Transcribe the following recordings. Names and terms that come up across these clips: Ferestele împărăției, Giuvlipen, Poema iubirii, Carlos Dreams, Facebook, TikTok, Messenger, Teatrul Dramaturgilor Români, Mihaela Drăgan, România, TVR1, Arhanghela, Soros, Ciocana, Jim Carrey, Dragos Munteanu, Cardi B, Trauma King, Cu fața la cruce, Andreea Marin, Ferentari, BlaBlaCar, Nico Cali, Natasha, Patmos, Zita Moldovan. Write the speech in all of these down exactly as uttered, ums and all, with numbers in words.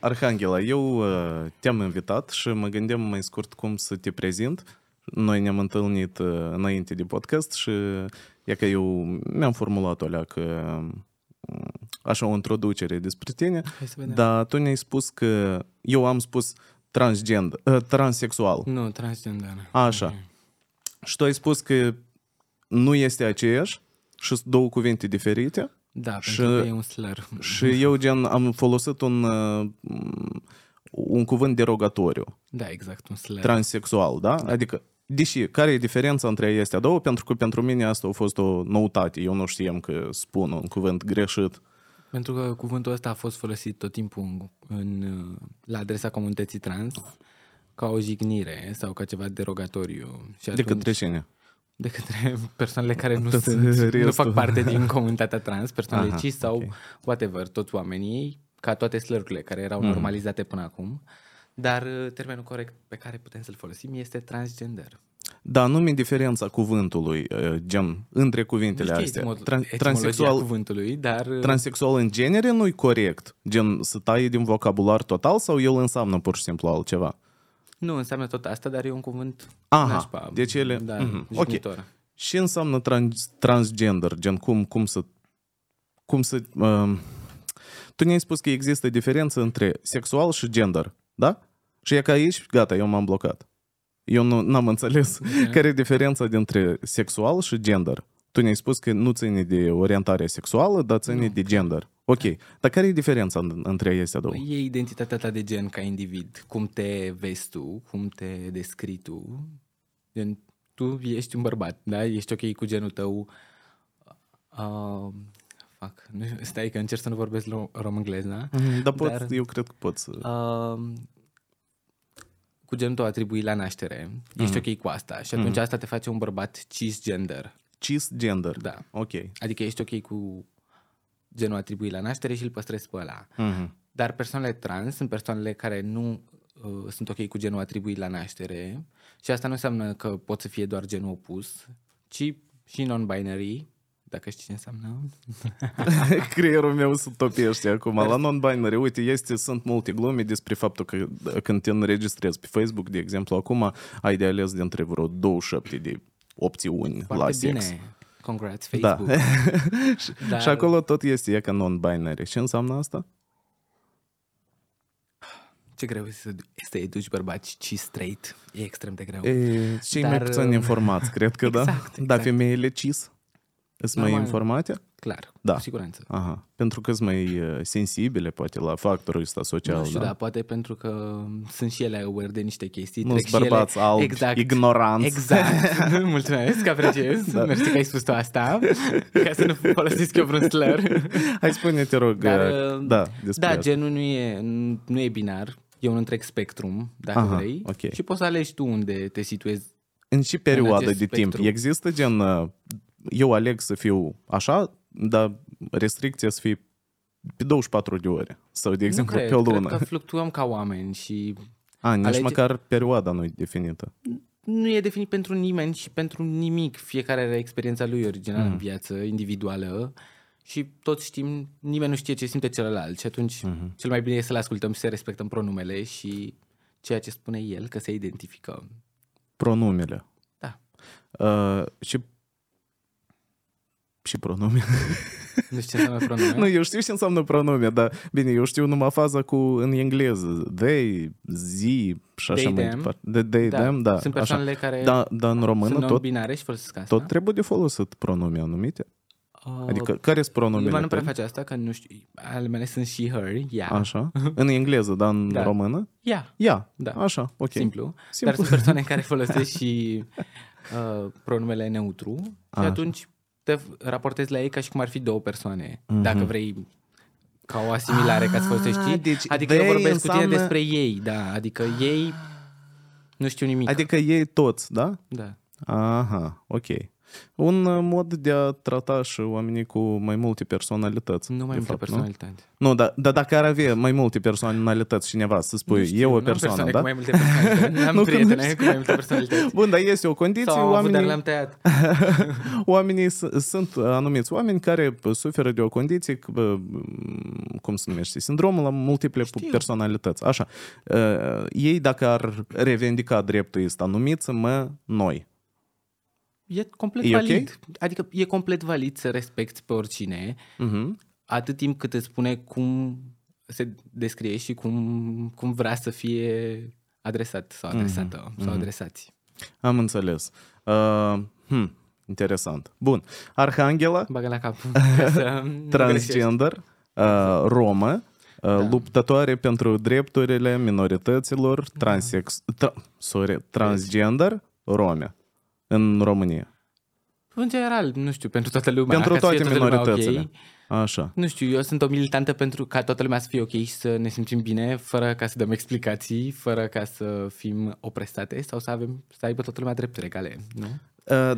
Arhanghela, eu te-am invitat și mă gândeam mai scurt cum să te prezint. Noi ne-am întâlnit înainte de podcast și e că eu mi-am formulat o leacă așa o introducere despre tine, dar tu ne-ai spus că eu am spus transgender, transsexual. Nu, transgender. Așa. Okay. Și tu ai spus că nu este aceeași și două cuvinte diferite. Da, și, pentru că e un slur. Și eu gen am folosit un, un cuvânt derogatoriu. Da, exact, un slur. Transsexual, da? da? Adică, deși, care e diferența între acestea două? Pentru că pentru mine asta a fost o noutate. Eu nu știam că spun un cuvânt greșit. Pentru că cuvântul ăsta a fost folosit tot timpul în, în, la adresa comunității trans ca o jignire sau ca ceva derogatoriu. Și atunci, de către cine? De către persoanele care nu, sunt, nu fac parte din comunitatea trans, persoanele cis sau okay. whatever, toți oamenii, ca toate slur-urile care erau mm. normalizate până acum. Dar termenul corect pe care putem să-l folosim este transgender. Da, nu-mi diferența cuvântului, gen, între cuvintele nu știi, astea. Tran- transexual, cuvântului, dar... transexual în genere nu-i corect? Gen, să taie din vocabular total sau el înseamnă pur și simplu altceva? Nu, înseamnă tot asta, dar e un cuvânt Aha, nașpa, deci ele... Da, mm-hmm. jignitor. Okay. Și înseamnă trans, transgender, gen, cum, cum să... Cum să uh, tu ne-ai spus că există diferență între sexual și gender, da? Și e că aici, gata, eu m-am blocat. Eu nu, n-am înțeles okay. care e diferența dintre sexual și gender. Tu ne-ai spus că nu ține de orientare sexuală, dar ține no. de gender. Ok, dar care e diferența între acestea două? E identitatea ta de gen ca individ, cum te vezi tu, cum te descrii tu. Gen, tu ești un bărbat, da? Ești ok cu genul tău. Uh, fuck. Stai că încerc să nu vorbesc românglez, da? Mm, dar pot, dar, eu cred că pot să... Uh, cu genul tău atribuit la naștere, mm. ești ok cu asta și atunci mm. asta te face un bărbat cisgender. Cisgender, da. Ok. Adică ești ok cu... genul atribuit la naștere și îl păstrezi pe ăla. Mm-hmm. Dar persoanele trans sunt persoanele care nu uh, sunt ok cu genul atribuit la naștere și asta nu înseamnă că pot să fie doar genul opus, ci și non-binary, dacă știi ce înseamnă. Creierul meu se topește acum. La non-binary, uite, este, sunt multe glume despre faptul că când te înregistrezi pe Facebook, de exemplu, acum ai de ales dintre vreo douăzeci și șapte de opțiuni foarte la sex. Bine. Congrats, Facebook. Da. Dar... și acolo tot este e ca non-binary. Ce înseamnă asta? Ce greu este să educi bărbați cis straight. E extrem de greu. E, cei Dar... mai puțin informați, cred că exact, da. Exact. Dar femeile cis sunt mai informate? Clar, da. Cu siguranță. Aha. Pentru că sunt mai sensibile, poate, la factorul ăsta social. Nu știu, da? da, poate pentru că sunt și ele aware de niște chestii. Nu sunt bărbați ele... albi, exact. Ignoranți. Exact. Mulțumesc, apreciez. Da. Mersi că ai spus tu asta, ca să nu folosesc eu vreun slur. Hai, spune, te rog. Dar, da, da genul nu e, nu e binar, e un întreg spectrum, dacă Aha, vrei. Okay. Și poți să alegi tu unde te situezi. În ce perioadă de spectrum. Timp? Există gen... eu aleg să fiu așa, dar restricția să fie pe douăzeci și patru de ore sau, de exemplu, cred, pe o lună. Cred că fluctuăm ca oameni și... A, nici alege... măcar perioada nu e definită. Nu e definit pentru nimeni și pentru nimic. Fiecare are experiența lui originală mm. în viață, individuală și toți știm, nimeni nu știe ce simte celălalt și atunci mm-hmm. cel mai bine e să-l ascultăm și să respectăm pronumele și ceea ce spune el, că se identifică. Pronumele. Da. Uh, și și pronume. Nu știu ce înseamnă pronume. Nu, eu știu ce înseamnă pronume, dar bine, eu știu numai faza cu în engleză. They, zi și așa mai departe. They, they da. Them, da. Sunt persoanele așa. Care da, da, în română, sunt non-binare și folosesc asta. Tot trebuie de folosit pronume anumite. Uh, adică, care sunt pronumele? Eu nu prea face asta, că nu știu. Ale mele sunt she, her, yeah. Așa. În engleză, dar în da. Română? Yeah. Yeah. Da. Așa, ok. Simplu. Simplu. Dar sunt persoane care folosesc și uh, pronumele neutru și așa. Atunci te raportezi la ei ca și cum ar fi două persoane, mm-hmm. dacă vrei ca o asimilare, ah, ca să folosești. Deci adică eu vorbesc înseamnă... cu tine despre ei, da, adică ei nu știu nimic. Adică ei toți, da? Da. Aha, ok. un mod de a trata și oamenii cu mai multe personalități. Nu mai multe fapt, personalități. Nu, nu dar da, dacă ar avea mai multe personalități cineva, să spui, știu, eu o persoană, da? Nu am persoane cu mai multe personalități. N-am prietene cu mai multe personalități. Bun, dar este o condiție. Sau oamenii, dar le-am tăiat. Oamenii sunt anumiți oameni care suferă de o condiție, cum se numește, sindromul la multiple știu. personalități. Așa. Ei, dacă ar revendica dreptul ăsta, numiți-mă noi. E complet e valid. Okay? Adică e complet valid să respecti pe oricine, uh-huh. atât timp cât îți spune cum se descrie și cum, cum vrea să fie adresat sau adresată uh-huh. sau adresați. Am înțeles. Uh, hmm, interesant. Bun. Arhanghela. Bagă la cap. Transgender. Uh, romă. Da. Luptătoare pentru drepturile minorităților transex, tra, sorry, transgender rome în România. În general, nu știu, pentru toată lumea. Pentru toate, toată minoritățile. Okay. Așa. Nu știu, eu sunt o militantă pentru ca toată lumea să fie ok și să ne simțim bine, fără ca să dăm explicații, fără ca să fim opresate sau să avem, să aibă toată lumea drepturi egale, nu? Uh,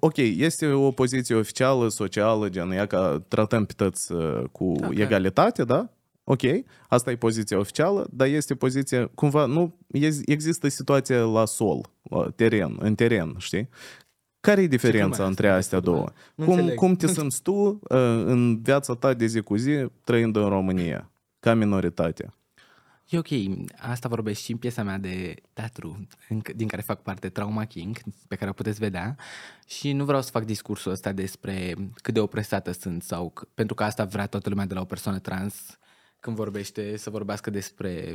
ok, este o poziție oficială, socială, gen, ea ca tratăm pe toți uh, cu da, egalitate, da? Ok, asta e poziția oficială, dar este poziția, cumva, nu, există situație la sol, la teren, în teren, știi? Care e diferența între astea două? Cum, cum te simți tu uh, în viața ta de zi cu zi, trăind în România, ca minoritate? E ok, asta vorbesc și în piesa mea de teatru, din care fac parte, Trauma King, pe care o puteți vedea, și nu vreau să fac discursul ăsta despre cât de opresată sunt sau pentru că asta vrea toată lumea de la o persoană trans când vorbește, să vorbească despre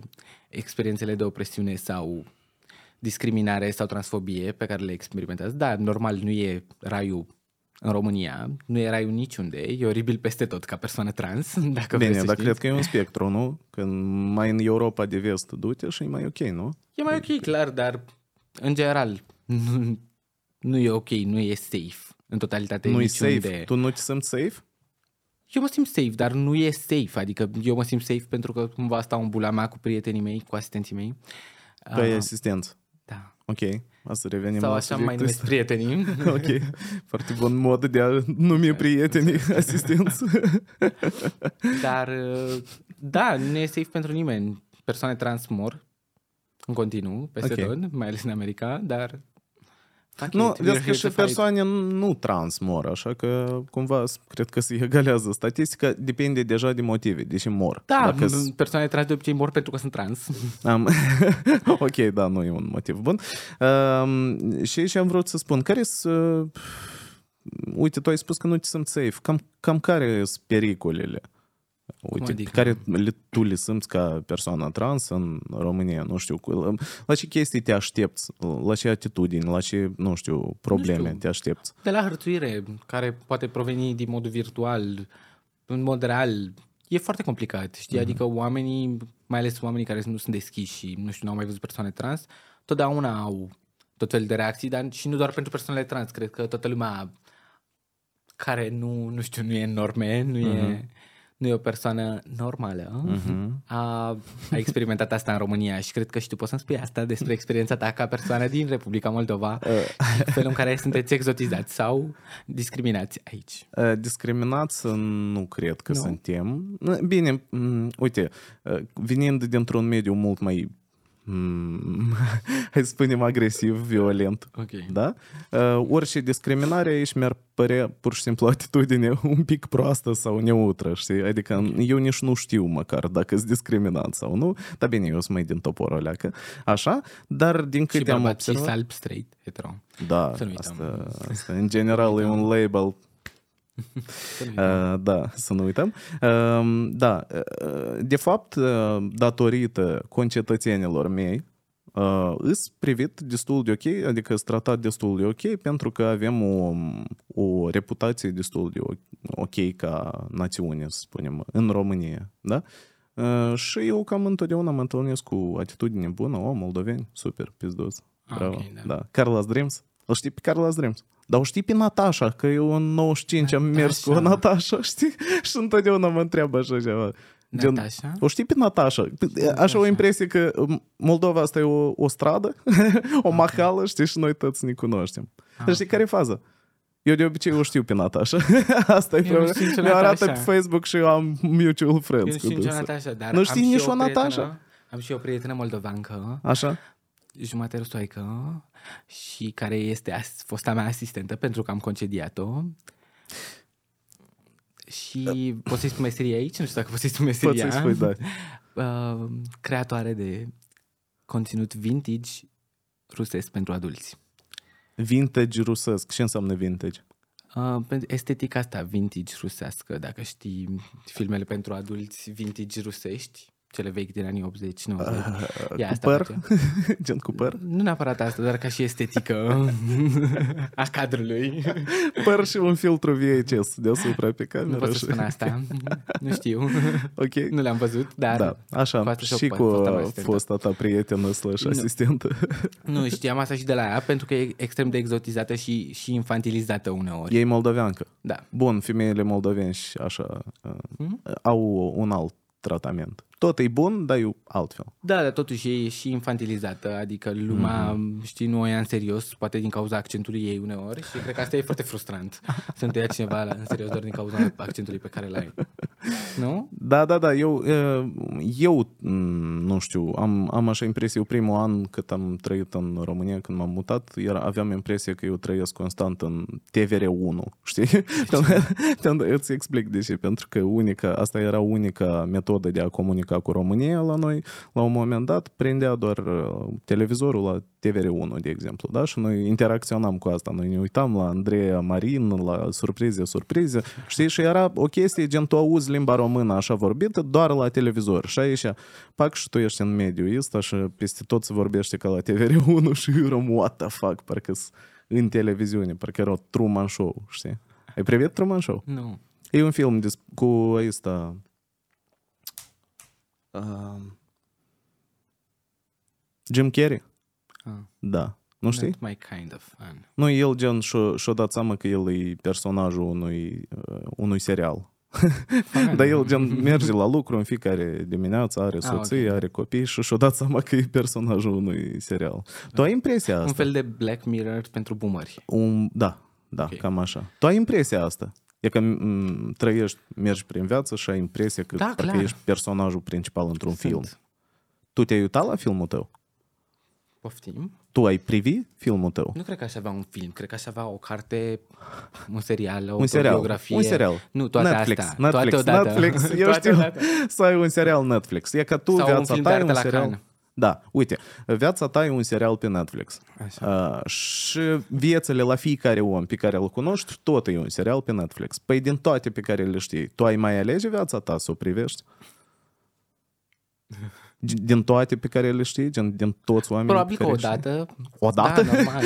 experiențele de opresiune sau discriminare sau transfobie pe care le experimentați. Da, normal, nu e raiul în România, nu e raiul niciunde, e oribil peste tot ca persoană trans, dacă bine, dar cred că e un spectru, nu? Când mai în Europa de vest du-te și e mai ok, nu? E mai ok, clar, dar în general nu, nu e ok, nu e safe în totalitate. Nu e safe? Tu nu te simți safe? Eu mă simt safe, dar nu e safe, adică eu mă simt safe pentru că cumva stau în bula mea cu prietenii mei, cu asistenții mei. Tu ai asistenți? Da. Ok, asta revenim la subiectul. Sau așa mai numesc prietenii. Ok, foarte bun mod de a numi prietenii asistenți. Dar, da, nu e safe pentru nimeni. Persoane trans mor în continuu, peste okay. tot, mai ales în America, dar... Nu, vezi că și persoane nu trans mor, așa că cumva cred că se egalează. Statistica depinde deja de motive, deși mor. Da, persoane trans de obicei mor pentru că sunt trans. Am... ok, da, nu e un motiv bun. Uh, și, și am vrut să spun, care sunt... Uh, uite, tu ai spus că nu te simți safe. Cam, cam care sunt pericolele? Uite, adică? Care le, tu le simți ca persoană trans în România, nu știu, la, la ce chestii te aștepți, la ce atitudini, la ce, nu știu, probleme nu știu, te aștepți? De la hărțuire, care poate proveni din modul virtual, în mod real, e foarte complicat, știi, mm-hmm. adică oamenii, mai ales oamenii care nu sunt deschiși și, nu știu, n-au mai văzut persoane trans, totdeauna au tot felul de reacții, dar și nu doar pentru persoanele trans, cred că toată lumea care nu, nu știu, nu e norme, nu mm-hmm. e... nu e o persoană normală, uh-huh. a, a experimentat asta în România și cred că și tu poți să-mi spui asta despre experiența ta ca persoană din Republica Moldova, uh. felul în care sunteți exotizați sau discriminați aici. Uh, discriminați nu cred că no. suntem. Bine, m- uite, venind dintr-un mediu mult mai, m- hai să spunem, agresiv, violent, okay. da? Uh, orice discriminare aici mi-ar părea pur și simplu atitudine un pic proastă sau neutră, știi? Adică okay. eu nici nu știu măcar dacă sunt discriminat sau nu, dar bine, eu sunt mai din toporul aleacă, așa, dar din câte am observat... Și bărbații straight, hetero. Da, asta, asta în general e un label... uh, da, să nu uităm. Uh, da, uh, de fapt, uh, datorită concetățenilor mei, Uh, îs privit destul de ok, adică îs tratat destul de ok pentru că avem o, o reputație destul de ok ca națiune, să spunem, în România, da? Uh, și eu cam întotdeauna mă întâlnesc cu atitudine bună, o, moldoveni, super, pizduți, bravo, okay, da. da. Carlos Dreams, îl știi pe Carlos Dreams? Dar o știi pe Natasha, că eu în nouăzeci și cinci Natasha. am mers cu Natasha, știi? Și întotdeauna mă întreabă așa ceva. Gen, o știi pe Natasha? Așa o impresie că Moldova asta e o, o stradă, o okay. mahală, știi, și noi toți ne cunoștem. Ah, știi okay. care e faza? Eu de obicei o știu pe Natasha. Asta e problema. Ne arată pe Facebook și eu am mutual friends. Eu nu știu nicio Natasha, dar nu știi nici o Natasha? Am și o prietenă moldovancă. Așa? Jumate rusoaică și care este fosta mea asistentă pentru că am concediat-o. Și poți să-i spui meseria aici? Nu știu dacă poți să-i spui meseria. Poți să-i spui, da. Uh, creatoare de conținut vintage rusesc pentru adulți. Vintage rusesc. Ce înseamnă vintage? Uh, estetica asta vintage rusească. Dacă știi filmele pentru adulți vintage rusești, cele vechi din anii optzeci, nu? Uh, cu păr? Gen cu păr? Nu neapărat asta, doar ca și estetică a cadrului. Păr și un filtru V H S deasupra pe cameră. Nu pot să spun asta, nu știu. Okay. Nu le-am văzut, dar... Da. Așa, și cu fosta ta prietenă slash asistentă. Nu, știam asta și de la ea, pentru că e extrem de exotizată și, și infantilizată uneori. E moldoveancă. Da. Bun, femeile moldoveni și așa mm-hmm. au un alt tratament. Tot e bun, dar eu altfel. Da, dar totuși e și infantilizată, adică lumea, mm-hmm. știi, nu o ia în serios, poate din cauza accentului ei uneori și cred că asta e foarte frustrant, să nu te ia cineva în serios doar din cauza accentului pe care l-ai. Nu? Da, da, da, eu, eu nu știu, am, am așa impresie, eu primul an cât am trăit în România, când m-am mutat, iar aveam impresia că eu trăiesc constant în T V R unu, știi? Eu ți explic de ce, pentru că unica, asta era unica metodă de a comunica cu România la noi, la un moment dat prindea doar televizorul la T V R unu, de exemplu, da? Și noi interacționam cu asta, noi ne uitam la Andreea Marin, la surprize, surprize, știi? Și era o chestie gen tu auzi limba română așa vorbită doar la televizor și aici pac și tu ești în mediul ăsta și peste tot se vorbește ca la T V R unu și eu eram what the fuck, parcă în televiziune, parcă era Truman Show, știi? Ai privit Truman Show? Nu. No. E un film cu ăsta... Um, Jim Carrey? Ah. Da. Nu știi? My kind of fan. Nu, el gen și-o dat seama că el e personajul unui, uh, unui serial. Dar el gen merge la lucru în fiecare dimineață, are soții, ah, okay. are copii și și-o dat seama că e personajul unui serial. Tu ai impresia asta? Un fel de Black Mirror pentru boomeri. Um, da, da, okay. Cam așa. Tu ai impresia asta? E că m- trăiești, mergi prin viață și ai impresia că da, parcă ești personajul principal într-un Sunt. film. Tu te-ai uitat la filmul tău? Poftim. Tu ai privit filmul tău? Nu cred că aș avea un film, cred că aș avea o carte, un serial, o biografie. Un serial. Nu, toate Netflix, astea. Netflix, toate Netflix, Netflix. Eu știu să ai un serial Netflix. E că tu sau viața un ta e un serial... Can. Da, uite, viața ta e un serial pe Netflix. Așa. Uh, și viețile la fiecare om pe care îl cunoști, tot e un serial pe Netflix. Păi din toate pe care le știi, tu ai mai alege viața ta să o privești? Din toate pe care le știi? Din, din toți oamenii probabil pe care odată, știi? Odată. Da, normal.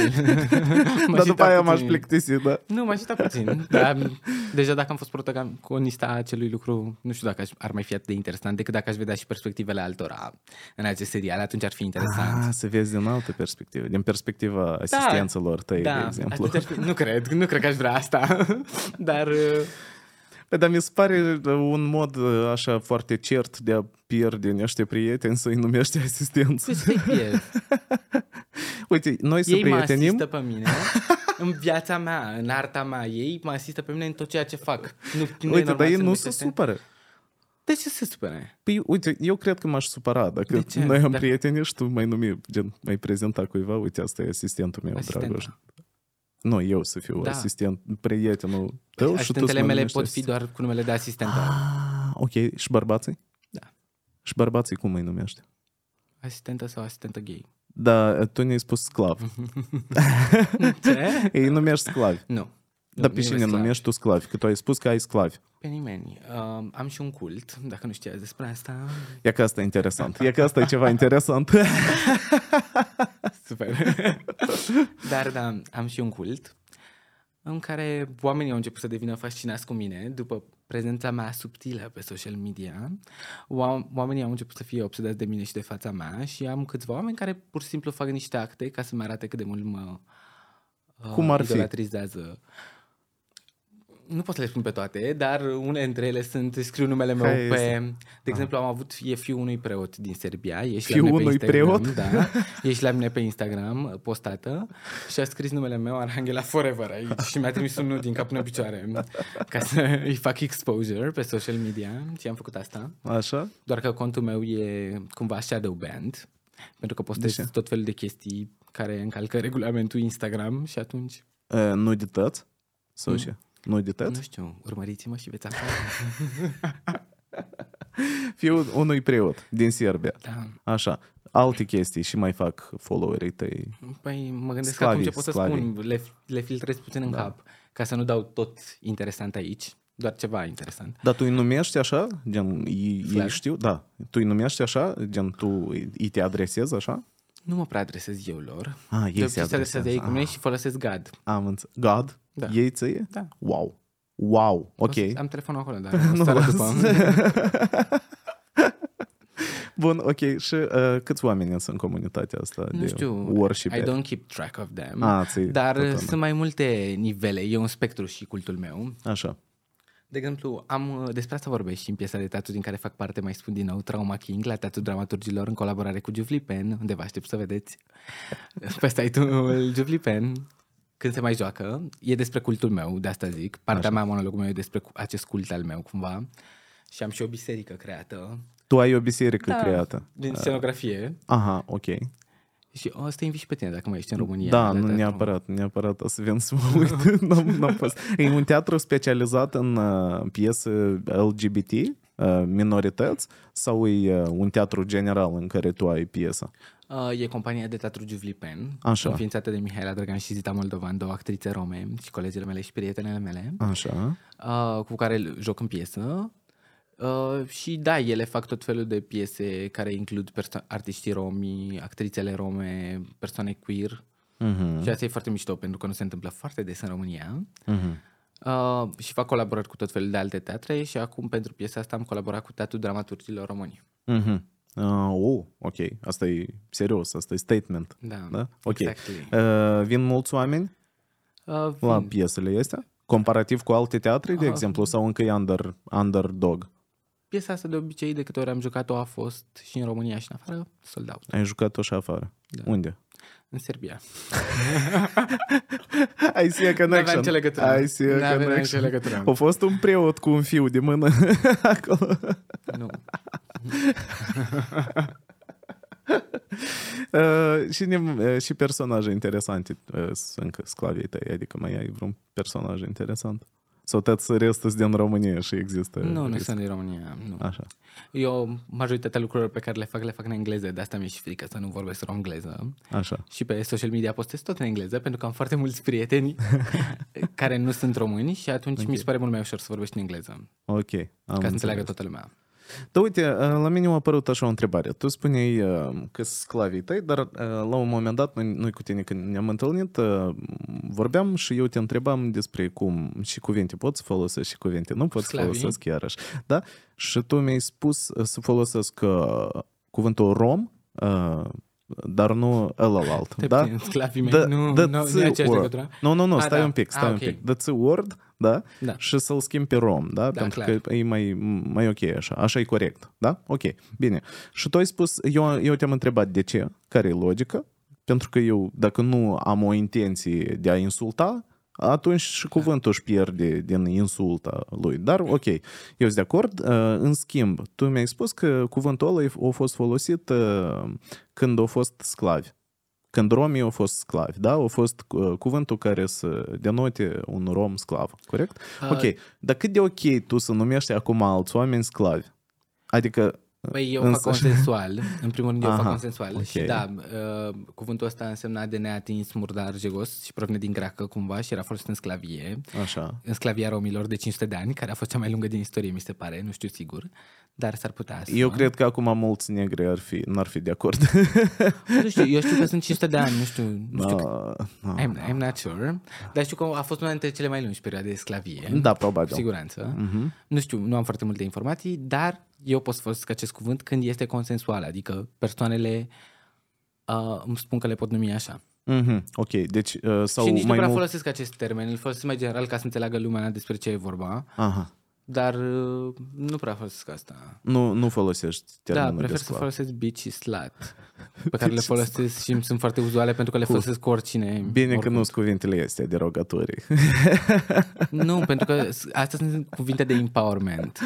Dar după aia m-aș plictisi, da? Nu, m-aș uita puțin. Dar deja dacă am fost protagonista acelui lucru, nu știu dacă ar mai fi atât de interesant decât dacă aș vedea și perspectivele altora în acest serial, atunci ar fi interesant. Ah, să vezi din alte perspective, din perspectiva asistențelor tăi, da, de exemplu. Fi, nu cred, nu cred că aș vrea asta, dar... Dar mi se pare un mod așa foarte cert de a pierde niște prieteni să-i numești asistență. Să-i pierd. Uite, noi să prietenim... Ei mă asistă pe mine în viața mea, în arta mea. Ei mă asistă pe mine în tot ceea ce fac. Nu, uite, dar ei nu se supără. De ce se supără? Păi, uite, eu cred că m-aș supăra dacă noi am prieteni și tu mai numi, gen, mai prezenta cuiva, uite, asta e asistentul meu, Dragoș. Nu, eu să fiu da. asistent, prietenul tău. Asistentele mele pot asistent. fi doar cu numele de asistent. Ah, ok, și bărbații? Da. Și bărbații cum îi numește? Asistentă sau asistentă gay. Da, tu ne-ai spus sclav. Ce? Ei numești sclavi. Nu. Dar pe cine numești tu sclavi? Că tu ai spus că ai sclavi. Pe nimeni. Uh, am și un cult, dacă nu știați despre asta. E că asta e interesant. E că asta e ceva interesant. Super. Dar da, am și un cult în care oamenii au început să devină fascinați cu mine după prezența mea subtilă pe social media. Oamenii au început să fie obsedați de mine și de fața mea și am câțiva oameni care pur și simplu fac niște acte ca să-mi arate cât de mult mă uh, idolatrizează. nu pot să le spun pe toate, dar unele dintre ele sunt, scriu numele meu Hai, pe... De ah. exemplu, am avut, e fiul unui preot din Serbia, ești la mine pe Instagram, preot? Da, ești la mine pe Instagram, postată, și a scris numele meu Arhanghela Forever aici și mi-a trimis unul din cap până în picioare ca să îi fac exposure pe social media și am făcut asta. Așa. Doar că contul meu e cumva shadow banned, pentru că postez Deși? tot felul de chestii care încalcă regulamentul Instagram și atunci... Uh, nudități? Sau ce? Nudități? Nu știu, urmăriți-mă și veți afla. Fiul unui preot din Serbia. Da. Așa. Alte chestii și mai fac followerii tăi. Păi mă gândesc că atunci pot să spun, le, le filtrez puțin în da. cap, ca să nu dau tot interesant aici, doar ceva interesant. Dar tu îi numești așa, gen, ei știu, da, tu îi numești așa, gen, tu îi te adresezi așa? Nu mă prea adresez eu lor. Ah, ei se adresează ei cu mine și folosesc God. Am înțeles. God? Da. Ei ție? Da. Wow. Wow. Ok. Am telefonul acolo, dar nu după. Bun, ok. Și uh, câți oameni sunt în comunitatea asta? Nu de știu. Worship-eri? I don't keep track of them. Ah, ții, dar tot sunt tot mai multe nivele. E un spectru și cultul meu. Așa. De exemplu, am, despre asta vorbesc și în piesa de teatru din care fac parte, mai spun din nou, Trauma King, la Teatrul Dramaturgilor, în colaborare cu Giuvlipen, unde vă aștept să vedeți pe site-ul Giuvlipen, când se mai joacă. E despre cultul meu, de asta zic. Partea Așa. mea, monologul meu, e despre acest cult al meu, cumva. Și am și o biserică creată. Tu ai o biserică da, creată? Din scenografie. Aha, ok. Și o să te invit și pe tine dacă mai ești în România. Da, nu neapărat, neapărat o să vin să mă uit. n-am, n-am fost. E un teatru specializat în uh, piese L G B T, uh, minorități, sau e uh, un teatru general în care tu ai piesă? Uh, e compania de teatru Giuvlipen, înființată de Mihaela Drăgan și Zita Moldovan, două actrițe rome și colegile mele și prietenele mele, Așa. Uh, cu care joc în piesă. Uh, și da, ele fac tot felul de piese care includ perso- artiștii romi, actrițele rome, persoane queer. Uh-huh. Și asta e foarte mișto pentru că nu se întâmplă foarte des în România. Uh-huh. Uh, și fac colaborări cu tot felul de alte teatre și acum pentru piesa asta am colaborat cu Teatrul Dramaturgilor Români. Uh-huh. Uh, oh, ok, asta e serios, asta e statement. Da, da? Okay. Exactly. Uh, vin mulți oameni uh, vin. la piesele astea, comparativ cu alte teatre, de uh, exemplu, sau încă e under, underdog? Piesa asta de obicei, de câte ori am jucat-o, a fost și în România și în afară, sold out. Ai jucat-o și afară? Da. Unde? În Serbia. I see a connection. I see a connection. A fost un preot cu un fiu de mână acolo. Nu. uh, și, ne, și personaje interesante uh, sunt sclavii tăi, adică mai ai vreun personaj interesant? Sau toți restul din România și există... Nu, nu sunt din România, nu. Așa. Eu majoritatea lucrurilor pe care le fac, le fac în engleză, de asta mi-e și frică să nu vorbesc rom-engleză. Așa. Și pe social media postez tot în engleză, pentru că am foarte mulți prieteni care nu sunt români și atunci okay. mi se pare mult mai ușor să vorbești în engleză. Ok, am Ca să înțeleagă toată lumea. Da, uite, la mine a apărut așa o întrebare. Tu spuneai că sunt sclavii tăi, dar la un moment dat, noi, noi cu tine când ne-am întâlnit, vorbeam și eu te întrebam despre cum și cuvinte pot să folosesc și cuvinte nu pot să folosesc iarăși. Da? Și tu mi-ai spus să folosesc cuvântul rom, dar nu ălălalt. Te da? Prind, sclavii mei, da, nu, nu, nu, nu, nu, nu, stai da. un pic, stai ah, okay. un pic. The word. Da? Da. Și să-l schimb pe rom, da? Da, pentru clar. Că e mai, mai ok așa, așa e corect, da? Ok, bine. Și tu ai spus, eu, eu te-am întrebat de ce, care e logica, pentru că eu, dacă nu am o intenție de a insulta, atunci și cuvântul își pierde din insulta lui, dar ok, eu sunt de acord, în schimb, tu mi-ai spus că cuvântul ăla a fost folosit când au fost sclavi. Când romii au fost sclavi, da? Au fost cuvântul care să denote un rom sclav, corect? Uh, ok, dar cât de ok tu să numești acum alți oameni sclavi? Adică... Păi eu însă... fac consensual, în primul rând eu Aha, fac consensual okay. și da, uh, cuvântul ăsta însemna de neatins, murdar, jegos și provine din greacă cumva și era folosit în sclavie, Așa. în sclavia romilor de cinci sute de ani, care a fost cea mai lungă din istorie, mi se pare, nu știu sigur. Dar s-ar putea să... Eu cred că acum mulți negri ar fi, n-ar fi de acord. Nu știu, eu știu că sunt cinci sute de ani, nu știu. Nu știu că... no, I'm, no. I'm not sure. Dar știu că a fost una dintre cele mai lungi perioade de sclavie. Da, probabil. Cu siguranță. Mm-hmm. Nu știu, nu am foarte multe informații, dar eu pot să folosesc acest cuvânt când este consensual. Adică persoanele uh, îmi spun că le pot numi așa. Mm-hmm. Ok, deci uh, sau și nici mai nu prea folosesc acest termen, îl folosesc mai general ca să înțeleagă lumea despre ce e vorba. Aha. Dar uh, nu prea folosesc asta. Nu, nu folosești termenul. Da, prefer să folosesc bitch și slut, pe care le folosesc și îmi sunt foarte uzuale pentru că le folosesc cu oricine. Bine oricând. Că nu sunt cuvintele astea derogatorii. Nu, pentru că astea sunt cuvinte de empowerment.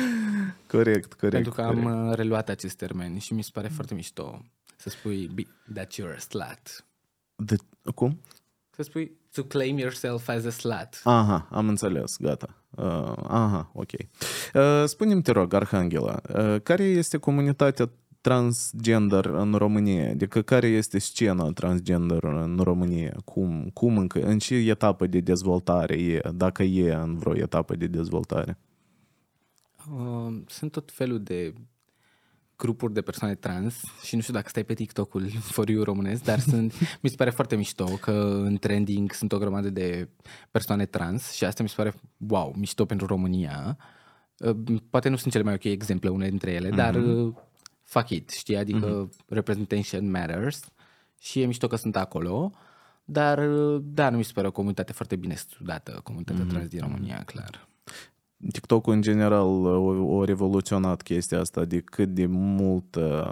Corect, corect. Pentru că corect. Am reluat acest termen și mi se pare foarte mișto să spui that you're a slut. De... Cum? Să spui to claim yourself as a slut. Aha, am înțeles, gata. Uh, aha, ok. Uh, spune-mi, te rog, Arhanghela, uh, care este comunitatea transgender în România? Adică care este scena transgender în România? Cum, cum încă, în ce etapă de dezvoltare e, dacă e în vreo etapă de dezvoltare? Uh, sunt tot felul de grupuri de persoane trans și nu știu dacă stai pe TikTok-ul For You românesc, dar sunt, mi se pare foarte mișto că în trending sunt o grămadă de persoane trans și asta mi se pare, wow, mișto pentru România. Poate nu sunt cele mai ok exemple unele dintre ele, mm-hmm. dar fuck it, știi, adică mm-hmm. representation matters și e mișto că sunt acolo, dar da, nu mi se pare o comunitate foarte bine studată, comunitatea mm-hmm. trans din România, clar. TikTok-ul în general o, o revoluționat chestia asta de cât de mult uh,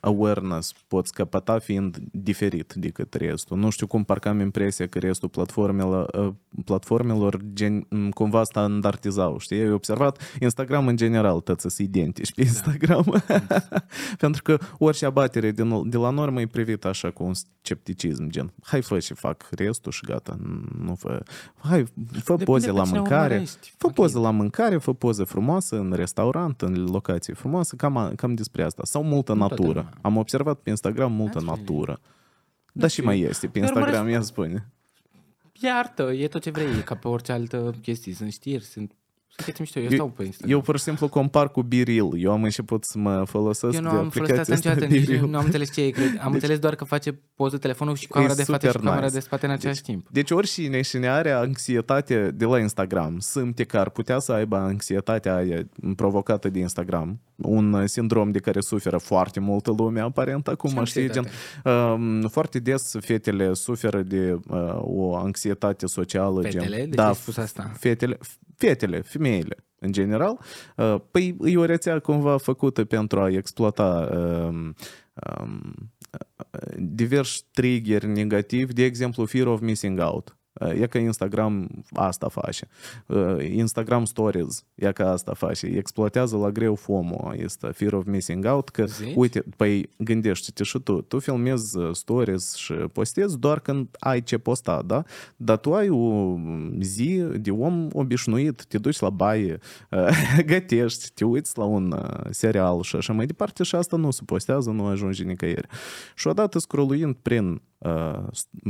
awareness poți căpăta fiind diferit decât restul. Nu știu cum, parcă am impresia că restul platformelor, uh, platformelor gen, cumva standardizau. Știi? Eu observat Instagram în general tăți sunt identici pe Instagram. Da. Pentru că orice abatere din, de la normă e privită așa cu un scepticism gen hai fă și fac restul și gata. Nu fă. Hai, fă poze la mâncare. Fă poze la mâncare, fă poze frumoasă în restaurant, în locație frumoasă. Cam, cam despre asta. Sau mult natură. Am observat pe Instagram multă Azi, natură. Dar și mai este pe Instagram, ea spune. Iartă, e tot ce vrei, ca pe orice altă chestie. Sunt știri, sunt... Sunteți mișto, eu, eu stau pe Instagram. Eu pur și simplu compar cu Biril. Eu am început să mă folosesc de aplicația asta Biril. Nu am înțeles ce e, cred. Am deci, înțeles doar că face poză telefonul și camera de față nice. Și camera de spate în același deci, timp. Deci oricine și ne are anxietate de la Instagram, simte că ar putea să aibă anxietatea aia provocată de Instagram. Un sindrom de care suferă foarte multă lume, aparent acum, știi, gen, um, foarte des fetele suferă de uh, o anxietate socială. Fetele? Gen, de da, ce ai spus asta? Fetele, fetele, femeile, în general. Uh, păi e o rețea cumva făcută pentru a exploata um, um, diversi triggeri negativi, de exemplu, fear of missing out. E că Instagram asta face. Instagram Stories, e că asta face. Exploatează la greu FOMO, este fear of missing out, că zici? Uite, păi gândește-te și tu, tu filmezi stories și postezi doar când ai ce posta, da? Dar tu ai o zi de om obișnuit, te duci la baie, gătești, te uiți la un serial și așa mai departe și asta nu se postează, nu ajunge nicăieri. Și odată scrolluind prin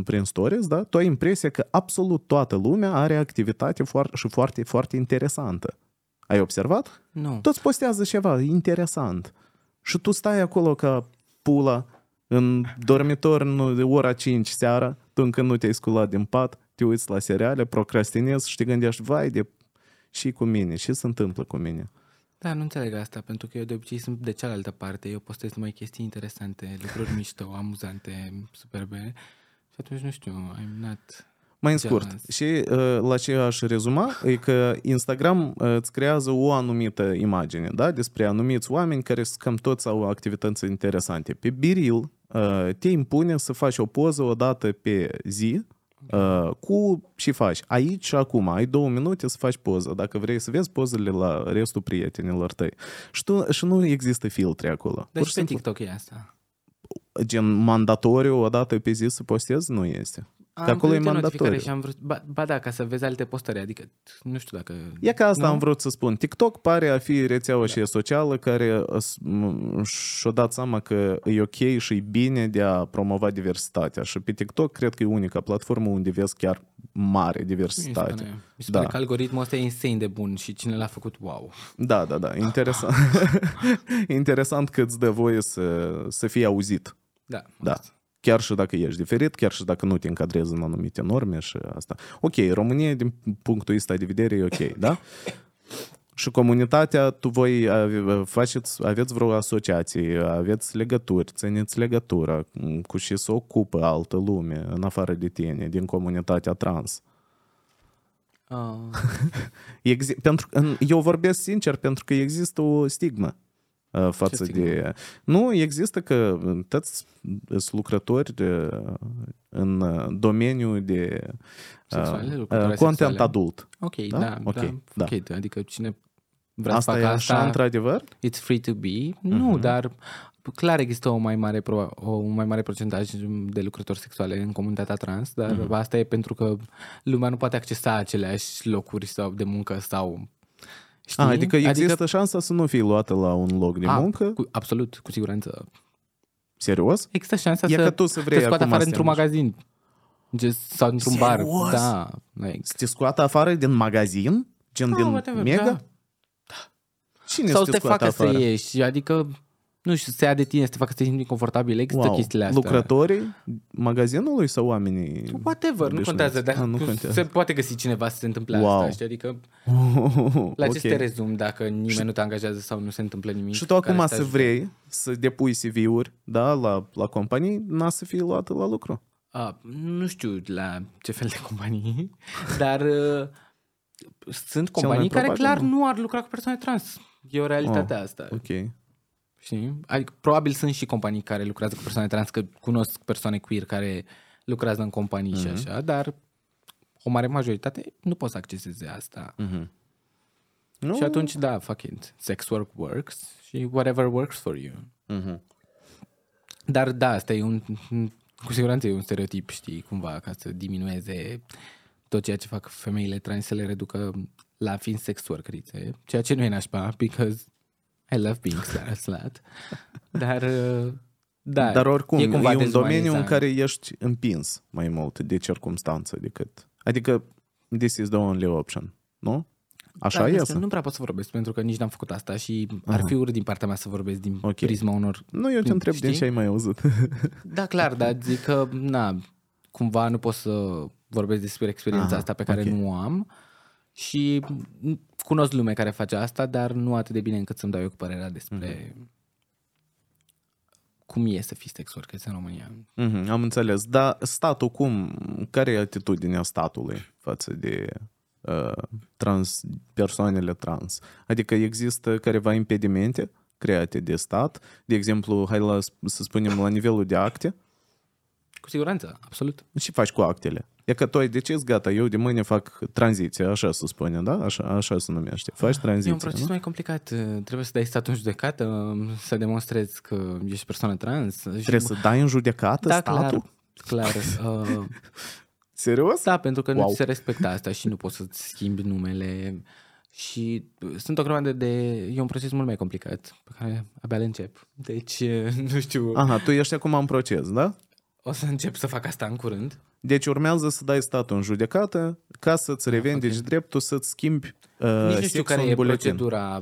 prin stories, da? Tu ai impresia că absolut toată lumea are activitate foarte, și foarte, foarte interesantă. Ai observat? Nu. Toți postează ceva interesant. Și tu stai acolo ca pula în dormitor în ora cinci seara, tu încă nu te-ai sculat din pat, te uiți la seriale, procrastinezi și te gândești, vai de... și cu mine, și se întâmplă cu mine. Da, nu înțeleg asta, pentru că eu de obicei sunt de cealaltă parte, eu postez numai chestii interesante, lucruri mișto, amuzante, superbe și atunci nu știu, I'm not... Mai în scurt, și la ce aș rezuma, e că Instagram îți creează o anumită imagine, da? Despre anumiți oameni care cam toți au activități interesante. Pe Biril te impune să faci o poză o dată pe zi, cu și faci. Aici și acum ai două minute să faci poză, dacă vrei să vezi pozele la restul prietenilor tăi. Și, tu, și nu există filtre acolo. Deci și pe TikTok e asta. Gen mandatoriu o dată pe zi să postezi nu este. Că am acolo e mandatoriu. Și am vrut, ba, ba da, ca să vezi alte postări, adică nu știu dacă... E că asta nu? Am vrut să spun. TikTok pare a fi rețeaua da. Și socială care și-o dat seama că e ok și e bine de a promova diversitatea. Și pe TikTok cred că e unica platformă unde vezi chiar mare diversitate. Mi se pare da. Că algoritmul ăsta e insane de bun și cine l-a făcut, wow. Da, da, da, interesant. Interesant că îți dă voie să, să fii auzit. Da, da. Chiar și dacă ești diferit, chiar și dacă nu te încadrezi în anumite norme și asta. Ok, România din punctul ăsta de vedere e ok, da? și comunitatea, tu voi faceți, aveți vreo asociație, aveți legături, țineți legătura cu și se ocupă altă lume în afară de tine, din comunitatea trans. Oh. Exi- pentru, eu vorbesc sincer pentru că există o stigmă față stigmă? de... Nu, există că toți sunt lucrători de, în domeniul de sexuale, content sexuale. Adult. Ok, da, da, okay, da. Okay, da. Adică cine vrea asta să facă asta... Așa, într-adevăr? It's free to be. Uh-huh. Nu, dar clar există o mai mare, pro, o mai mare procentaj de lucrători sexuale în comunitatea trans, dar uh-huh. asta e pentru că lumea nu poate accesa aceleași locuri sau de muncă sau... A, adică există adică... șansa să nu fii luată la un loc de A, muncă? Cu, absolut, cu siguranță. Serios? Există șansa e să tu să vrei te scoată afară într-un magazin sau într-un bar. Da. Like. Să te scoată afară din magazin? Gen da, din whatever, mega? Da. Cine sau să te facă afară? Să ieși, adică nu știu, să ia de tine, să te facă să simți confortabil, există wow. chestiile astea. Lucrătorii magazinului sau oamenii? Whatever, nu contează, dar ah, nu contează. Se poate găsi cineva să se întâmple wow. asta, știi? Adică la ce okay. te rezum dacă nimeni nu te angajează sau nu se întâmplă nimic. Și tu acum să vrei să depui C V-uri, da, la, la companii, n-a să fii luată la lucru. A, nu știu la ce fel de companii, dar sunt companii care probabil, clar nu ar lucra cu persoane trans. E o realitate oh, asta. Ok. Știi? Adică, probabil sunt și companii care lucrează cu persoane trans, că cunosc persoane queer care lucrează în companii uh-huh. și așa, dar o mare majoritate nu pot să acceseze asta. Uh-huh. No. Și atunci, da, fuck it. Sex work works și whatever works for you. Uh-huh. Dar da, asta e un, cu siguranță e un stereotip, știi, cumva, ca să diminueze tot ceea ce fac femeile trans să le reducă la fiind sex workerițe, ceea ce nu e nașpa, because I love being slut. Dar, da, Dar oricum, e, e un domeniu în care ești împins mai mult de circumstanță decât... Adică, this is the only option, nu? Așa este? Nu prea pot să vorbesc, pentru că nici n-am făcut asta și Aha. ar fi urât din partea mea să vorbesc din okay. prisma unor... Nu, eu te întreb din ce ai mai auzit. Da, clar, dar zic că, na, cumva nu pot să vorbesc despre experiența Aha, asta pe care okay. nu o am. Și cunosc lume care face asta, dar nu atât de bine încât să-mi dau eu cu părerea despre mm-hmm. cum e să fii sex worker în România. Mm-hmm, am înțeles, dar statul cum? Care e atitudinea statului față de uh, trans, persoanele trans? Adică există careva impedimente create de stat? De exemplu, hai la, să spunem la nivelul de acte? Cu siguranță, absolut. Ce faci cu actele? E că tu ai decis, gata, eu de mâine fac tranziție, așa se spune, da? Așa, așa se numește. Faci tranziție. E un proces nu? mai complicat. Trebuie să dai statul în judecată, să demonstrezi că ești persoană trans. Trebuie și... să dai în judecată da, statul? Clar. clar uh... Serios? Da, pentru că wow. nu se respectă asta și nu poți să-ți schimbi numele. Și sunt o grămadă de... E un proces mult mai complicat, pe care abia le încep. Deci, nu știu... Aha, tu ești acum în proces, da? O să încep să fac asta în curând. Deci urmează să dai statul în judecată ca să-ți revendici okay. dreptul să-ți schimbi uh, nici nu știu care e procedura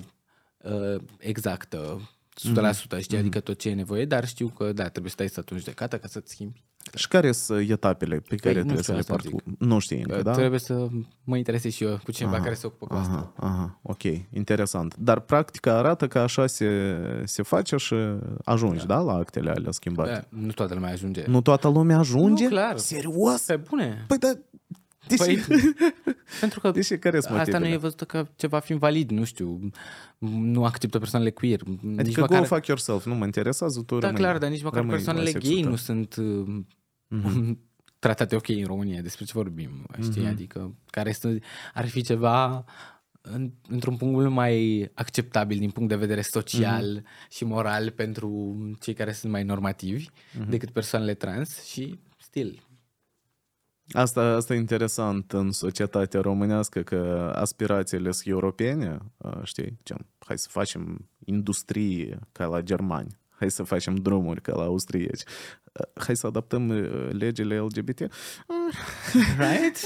uh, exactă, o sută la sută, mm-hmm. știi, adică tot ce e nevoie, dar știu că da, trebuie să dai statul în judecată ca să-ți schimbi. Și care sunt etapele pe care ei, trebuie să le parcurgi? Nu știu încă, da? Trebuie să mă interesez și eu cu cineva aha, care se ocupă cu aha, asta. Aha, ok, interesant. Dar practica arată că așa se, se face și ajungi, da, da la actele alea schimbate? Da, nu toată lumea ajunge. Nu toată lumea ajunge? Nu, clar. Serios? Pe bune. Păi, da, deși... Păi, pentru că deși care asta nu e văzută că ceva fiind valid, nu știu, nu acceptă persoanele queer. Adică nici go măcar... fuck yourself, nu mă interesează, tu da, rămâi. Da, clar, dar nici măcar persoanele gay nu sunt... Mm-hmm. tratate ok în România, despre ce vorbim, știi? Mm-hmm. Adică care ar fi ceva în, într-un punct mult mai acceptabil din punct de vedere social mm-hmm. și moral pentru cei care sunt mai normativi mm-hmm. decât persoanele trans și stil. Asta, asta e interesant în societatea românească că aspirațiile sunt europene, știi? Hai să facem industrie ca la germani. Hai să facem drumuri ca la austrieci. Hai să adaptăm legile L G B T. Right?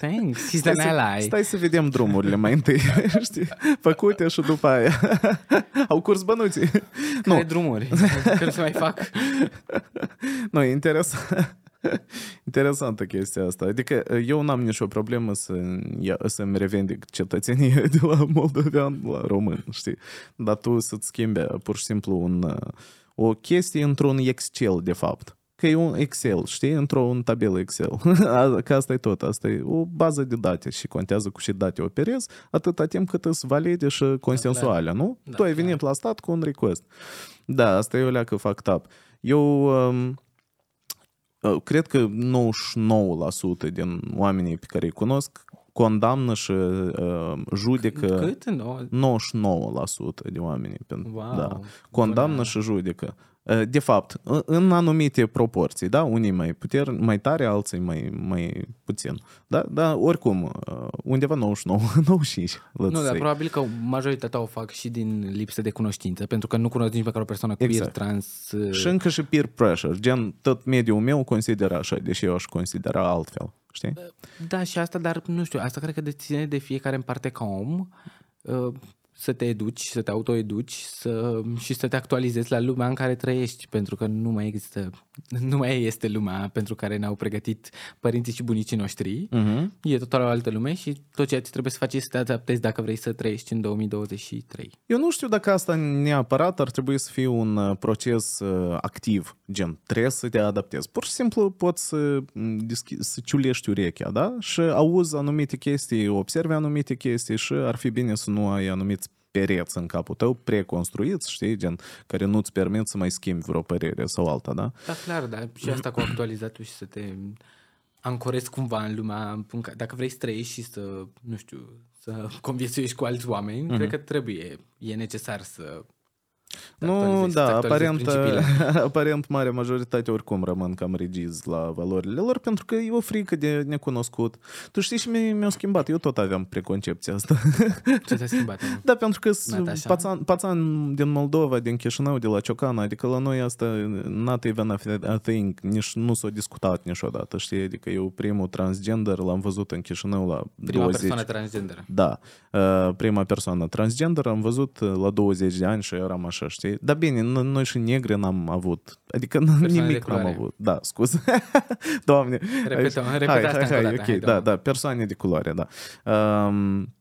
Thanks. He's an ally. Stai să vedem drumurile mai întâi. Știi? Făcute și după aia. Au curs bănuții. Care nu. drumuri? Când se mai fac? Nu, e interesant. Interesantă chestia asta. Adică eu n-am nicio problemă să, să-mi revendic cetățenie de la moldovean la român, știi? Dar tu să-ți schimbi pur și simplu un, o chestie într-un Excel, de fapt. Că e un Excel, știi? Într-un tabelă Excel. Că asta e tot, asta e o bază de date și contează cu ce date operezi, atâta timp cât îți valide și consensuale, nu? Da, tu ai venit la stat cu un request. Da, asta e o leacă fucked up. Eu um, cred că nouăzeci și nouă la sută din oamenii pe care îi cunosc condamnă și uh, judecă. Cât? nouăzeci și nouă la sută de oamenii. Wow, da. Condamnă bună. Și judecă. De fapt, în anumite proporții, da? Unii mai puternici, mai tare, alții mai, mai puțin. Da? Dar oricum, undeva nouăzeci și nouă, nouăzeci și cinci. Nu, dar probabil că majoritatea o fac și din lipsă de cunoștință, pentru că nu cunosc nici măcar o persoană queer, exact. Trans... Și încă și peer pressure, gen tot mediul meu consideră așa, deși eu aș considera altfel, știi? Da, și asta, dar nu știu, asta cred că deține de fiecare în parte ca om... să te educi, să te autoeduci să, și să te actualizezi la lumea în care trăiești, pentru că nu mai există, nu mai este lumea pentru care ne-au pregătit părinții și bunicii noștri. Uh-huh. E total o altă lume și tot ceea ce trebuie să faci este să te adaptezi dacă vrei să trăiești în două mii douăzeci și trei. Eu nu știu dacă asta neapărat ar trebui să fie un proces activ, gen trebuie să te adaptezi. Pur și simplu poți să, să ciulești urechea, da? Și auzi anumite chestii, observi anumite chestii și ar fi bine să nu ai anumite pereți în capul tău, preconstruiți, știi, gen, care nu-ți permit să mai schimbi vreo părere sau alta, da? Da, clar, dar și asta cu actualizatul și să te ancorezi cumva în lumea, dacă vrei să trăiești și să, nu știu, să conviețuiești cu alți oameni, mm-hmm. cred că trebuie, e necesar să... Nu, da, aparent, aparent marea majoritate oricum rămân cam rigizi la valorile lor, pentru că e o frică de necunoscut. Tu știi și mi-a schimbat, eu tot aveam preconcepția asta. Ce te-a schimbat? Da, pentru că pațan, pațan din Moldova, din Chișinău, de la Ciocana, adică la noi asta not even a thing, nici nu s-a discutat niciodată, știi? Adică eu primul transgender l-am văzut în Chișinău la prima douăzeci. Prima persoană transgender. Da, prima persoană transgender am văzut la douăzeci de ani și eram așa. Știi? Dar bine, noi și negri n-am avut. Adică persoane nimic n-am avut. Da, scuze. Doamne. Repetăm, hai, hai, asta hai, hai, ok, hai, da, da, persoane de culoare, da. Um,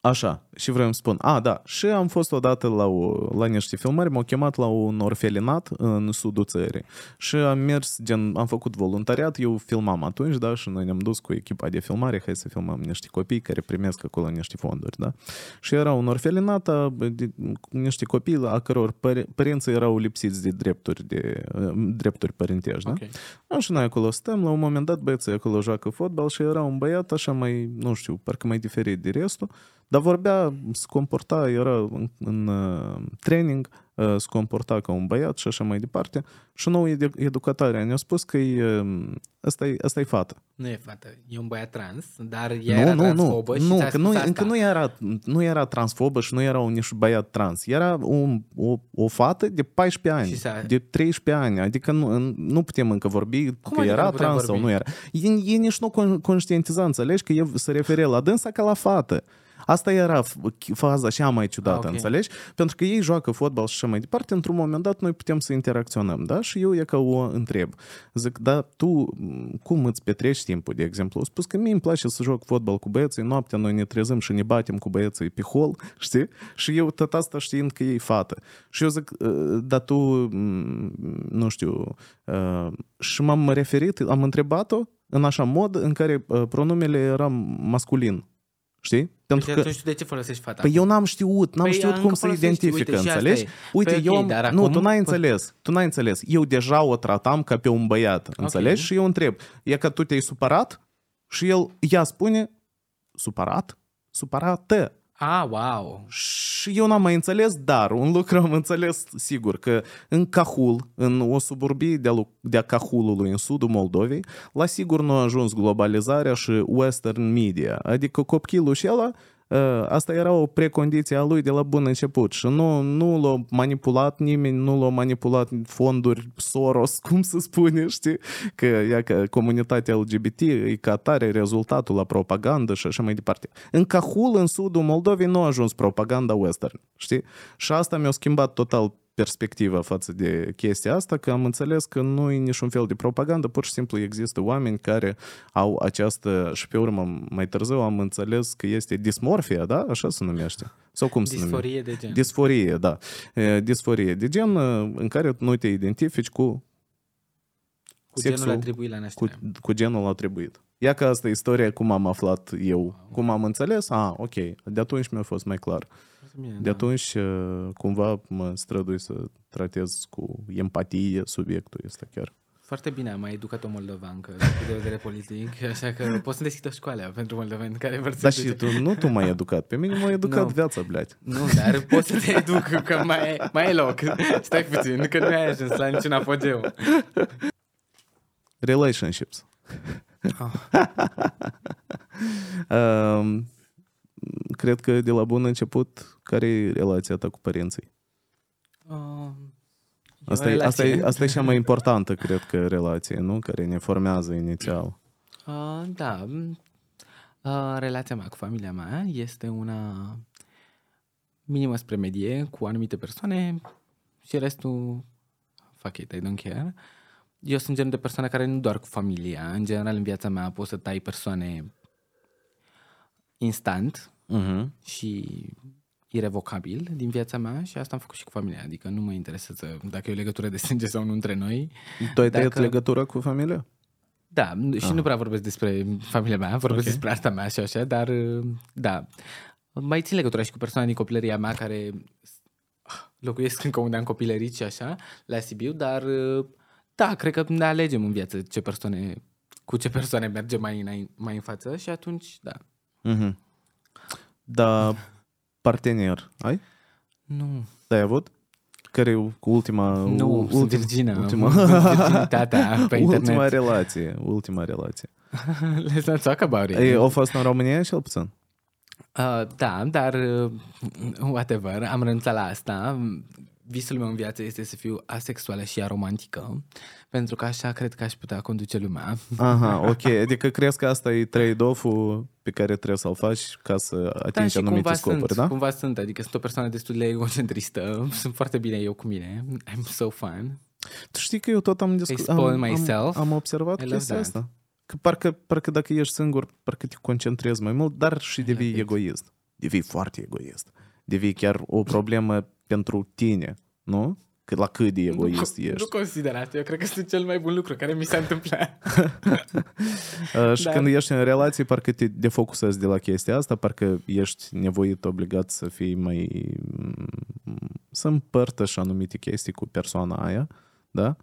așa, și vreau să spun. A, da, și am fost odată la, o, la niște filmări, m-au chemat la un orfelinat în sudul țării. Și am mers, gen, am făcut voluntariat, eu filmam atunci, da, și noi ne-am dus cu echipa de filmare, hai să filmăm niște copii care primesc acolo niște fonduri, da. Și era un orfelinat, a, de, niște copii a căror părinții erau lipsiți de drepturi, de, drepturi părintești, da. Okay. A, și noi acolo stăm, la un moment dat băieții acolo joacă fotbal și era un băiat așa mai, nu știu, parcă mai diferit de restul. Dar vorbea, se comporta, era în, în uh, training, uh, se comporta ca un băiat și așa mai departe. Și nouă educatoarea ne-a spus că ăsta uh, e fată. Nu e fată, e un băiat trans, dar ea nu, era nu, transfobă nu, și ți-a spus asta. Încă nu era, nu era transfobă și nu era un nici băiat trans. Era un, o, o fată de paisprezece ani, de treisprezece ani. Adică nu, nu putem încă vorbi cum că adică era trans vorbi? Sau nu era. E, e nici nu conștientiza, înțelegi, că e, se refere la dânsa ca la fată. Asta era faza cea mai ciudată, okay. Înțelegi? Pentru că ei joacă fotbal și așa mai departe, într-un moment dat noi putem să interacționăm, da? Și eu e că o întreb. Zic, da, tu cum îți petreci timpul, de exemplu? Au spus că mie îmi place să joc fotbal cu băieții, noaptea noi ne trezăm și ne batem cu băieții pe hol, știi? Și eu tot asta știind că e fată. Și eu zic, da, tu, nu știu, și m-am referit, am întrebat-o în așa mod în care pronumele era masculin. Știi? Pentru că... atunci, de ce folosești fata? Păi eu n-am știut, n-am păi știut cum să identifică, uite, înțelegi? Uite, păi eu... Okay, nu, acum... tu n-ai înțeles, tu n-ai înțeles. Eu deja o tratam ca pe un băiat, okay. Înțelegi? Și eu întreb, e că tu te-ai supărat? Și el, ea spune, supărat? Supărată. Ah, wow! Și eu n-am mai înțeles, dar un lucru am înțeles, sigur, că în Cahul, în o suburbie de-a Cahulului, în sudul Moldovei, la sigur nu a ajuns globalizarea și western media. Adică copchilul și ăla, asta era o precondiție a lui de la bun început și nu, nu l-a manipulat nimeni, nu l-a manipulat fonduri Soros, cum se spune, știi? Că, ia, că comunitatea L G B T e ca tare rezultatul la propagandă și așa mai departe. În Cahul, în sudul Moldovei, nu a ajuns propaganda western, știi? Și asta mi-a schimbat total perspectivă față de chestia asta, că am înțeles că nu e niciun fel de propagandă, pur și simplu există oameni care au această, și pe urmă mai târziu am înțeles că este dismorfia, da? Așa se numește. Sau cum se numește? Disforie de gen. Disforie, da. Disforie de gen în care nu te identifici cu Cu sexul, genul atribuit la naștere. Cu, cu genul atribuit. Ia că asta e istoria cum am aflat eu. Cum am înțeles? Ah, ok. De atunci mi-a fost mai clar. Mie, de atunci, da. Cumva, mă strădui să tratez cu empatie subiectul ăsta chiar. Foarte bine, am mai educat o moldovancă de vedere politic, așa că poți să deschid o școală pentru moldoveni care vor să... Dar și tu, nu tu m-ai educat, pe mine m-a educat no. viața, blядь. Nu, dar poți să te educ, că mai, mai e loc. Stai puțin, că nu ai ajuns la niciun apogeu. Relationships. Oh. uh, cred că de la bun început, care e relația ta cu părinții? Uh, asta, e, asta, e, asta e cea mai importantă, cred că, relație, nu? Care ne formează inițial. Uh, da. Uh, relația mea cu familia mea este una minimă spre medie, cu anumite persoane și restul fuck it, I don't care. Eu sunt genul de persoană care nu doar cu familia, în general în viața mea pot să tai persoane instant uh-huh. și irevocabil din viața mea și asta am făcut și cu familia, adică nu mă interesează dacă e o legătură de sânge sau nu între noi. Tu ai tăiat legătura cu familia? Da, și ah. nu prea vorbesc despre familia mea, vorbesc okay. despre asta mea și așa, dar da, mai țin legătura și cu persoana din copilăria mea care locuiesc încă unde am copilărit și așa, la Sibiu, dar... Da, cred că ne alegem în viață ce persoane, cu ce persoane mergem mai în, mai în față și atunci, da. Mm-hmm. Da, partener ai? Nu. Ai avut? Care e cu ultima... Nu, ultima, sunt virgină. Ultima, virginitatea pe internet. Ultima relație, ultima relație. Let's not talk about it. Ei, au fost în România și puțin? Uh, da, dar whatever, am renunțat la asta. Visul meu în viață este să fiu asexuală și aromantică, pentru că așa cred că aș putea conduce lumea. Aha, ok. Adică crezi că asta e trade-off-ul pe care trebuie să-l faci ca să atingi da, anumite scopuri, sunt, da? Cumva sunt, adică sunt o persoană destul de egocentristă, sunt foarte bine eu cu mine, I'm so fun. Tu știi că eu tot am discutat, am, am, am observat chestia that. asta. Că parcă, parcă dacă ești singur, parcă te concentrezi mai mult, dar și devii egoist. Devii foarte egoist. Devii chiar o problemă pentru tine, nu? Că la cât de egoist nu, ești. Nu considerat, eu cred că este cel mai bun lucru care mi s-a întâmplat. Și când ești în relație, parcă te defocusezi de la chestia asta, parcă ești nevoit, obligat să fii mai... să împărtăși anumite chestii cu persoana aia, da?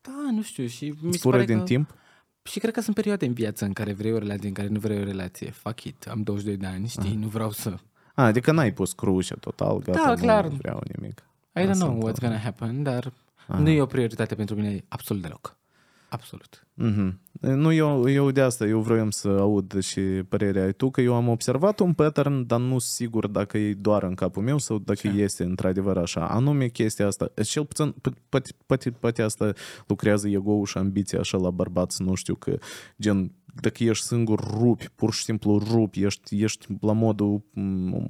Da, nu știu, și mi se pare din că... timp. Și cred că sunt perioade în viață în care vrei o relație, în care nu vrei o relație. Fuck it, am douăzeci și doi de ani, știi, uh-huh. nu vreau să... A, adică n-ai pus cruce total, gata, da, clar. Nu vreau nimic. I don't know what's gonna happen, dar aha. nu e o prioritate pentru mine absolut deloc. Absolut. Mm-hmm. Nu, eu, eu de asta, eu vroiam să aud și părerea ai tu, că eu am observat un pattern, dar nu sigur dacă e doar în capul meu sau dacă ce? este într-adevăr așa. Anume chestia asta, cel puțin, poate, poate, poate asta lucrează ego-ul și ambiția așa la bărbați, nu știu, că gen... Dacă ești singur, rupi, pur și simplu rupi, ești, ești la modul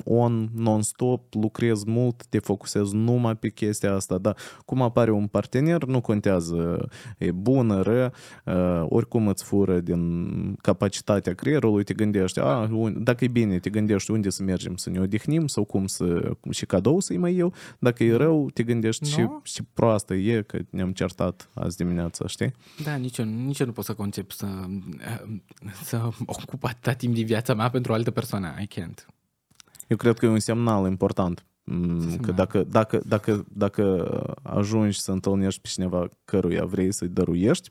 on, non-stop, lucrezi mult, te focusezi numai pe chestia asta, dar cum apare un partener, nu contează, e bună, ră, oricum îți fură din capacitatea creierului, te gândești, a, dacă e bine, te gândești unde să mergem, să ne odihnim sau cum să, și cadou să-i mai iau, dacă e rău, te gândești no. și, și proastă e, că ne-am certat azi dimineața, știi? Da, nici eu, nici eu nu pot să concep să... să ocup atâta timp din viața mea pentru o altă persoană. I can't. Eu cred că e un semnal important. Că dacă, dacă, dacă, dacă ajungi să întâlnești pe cineva căruia vrei să-i dăruiești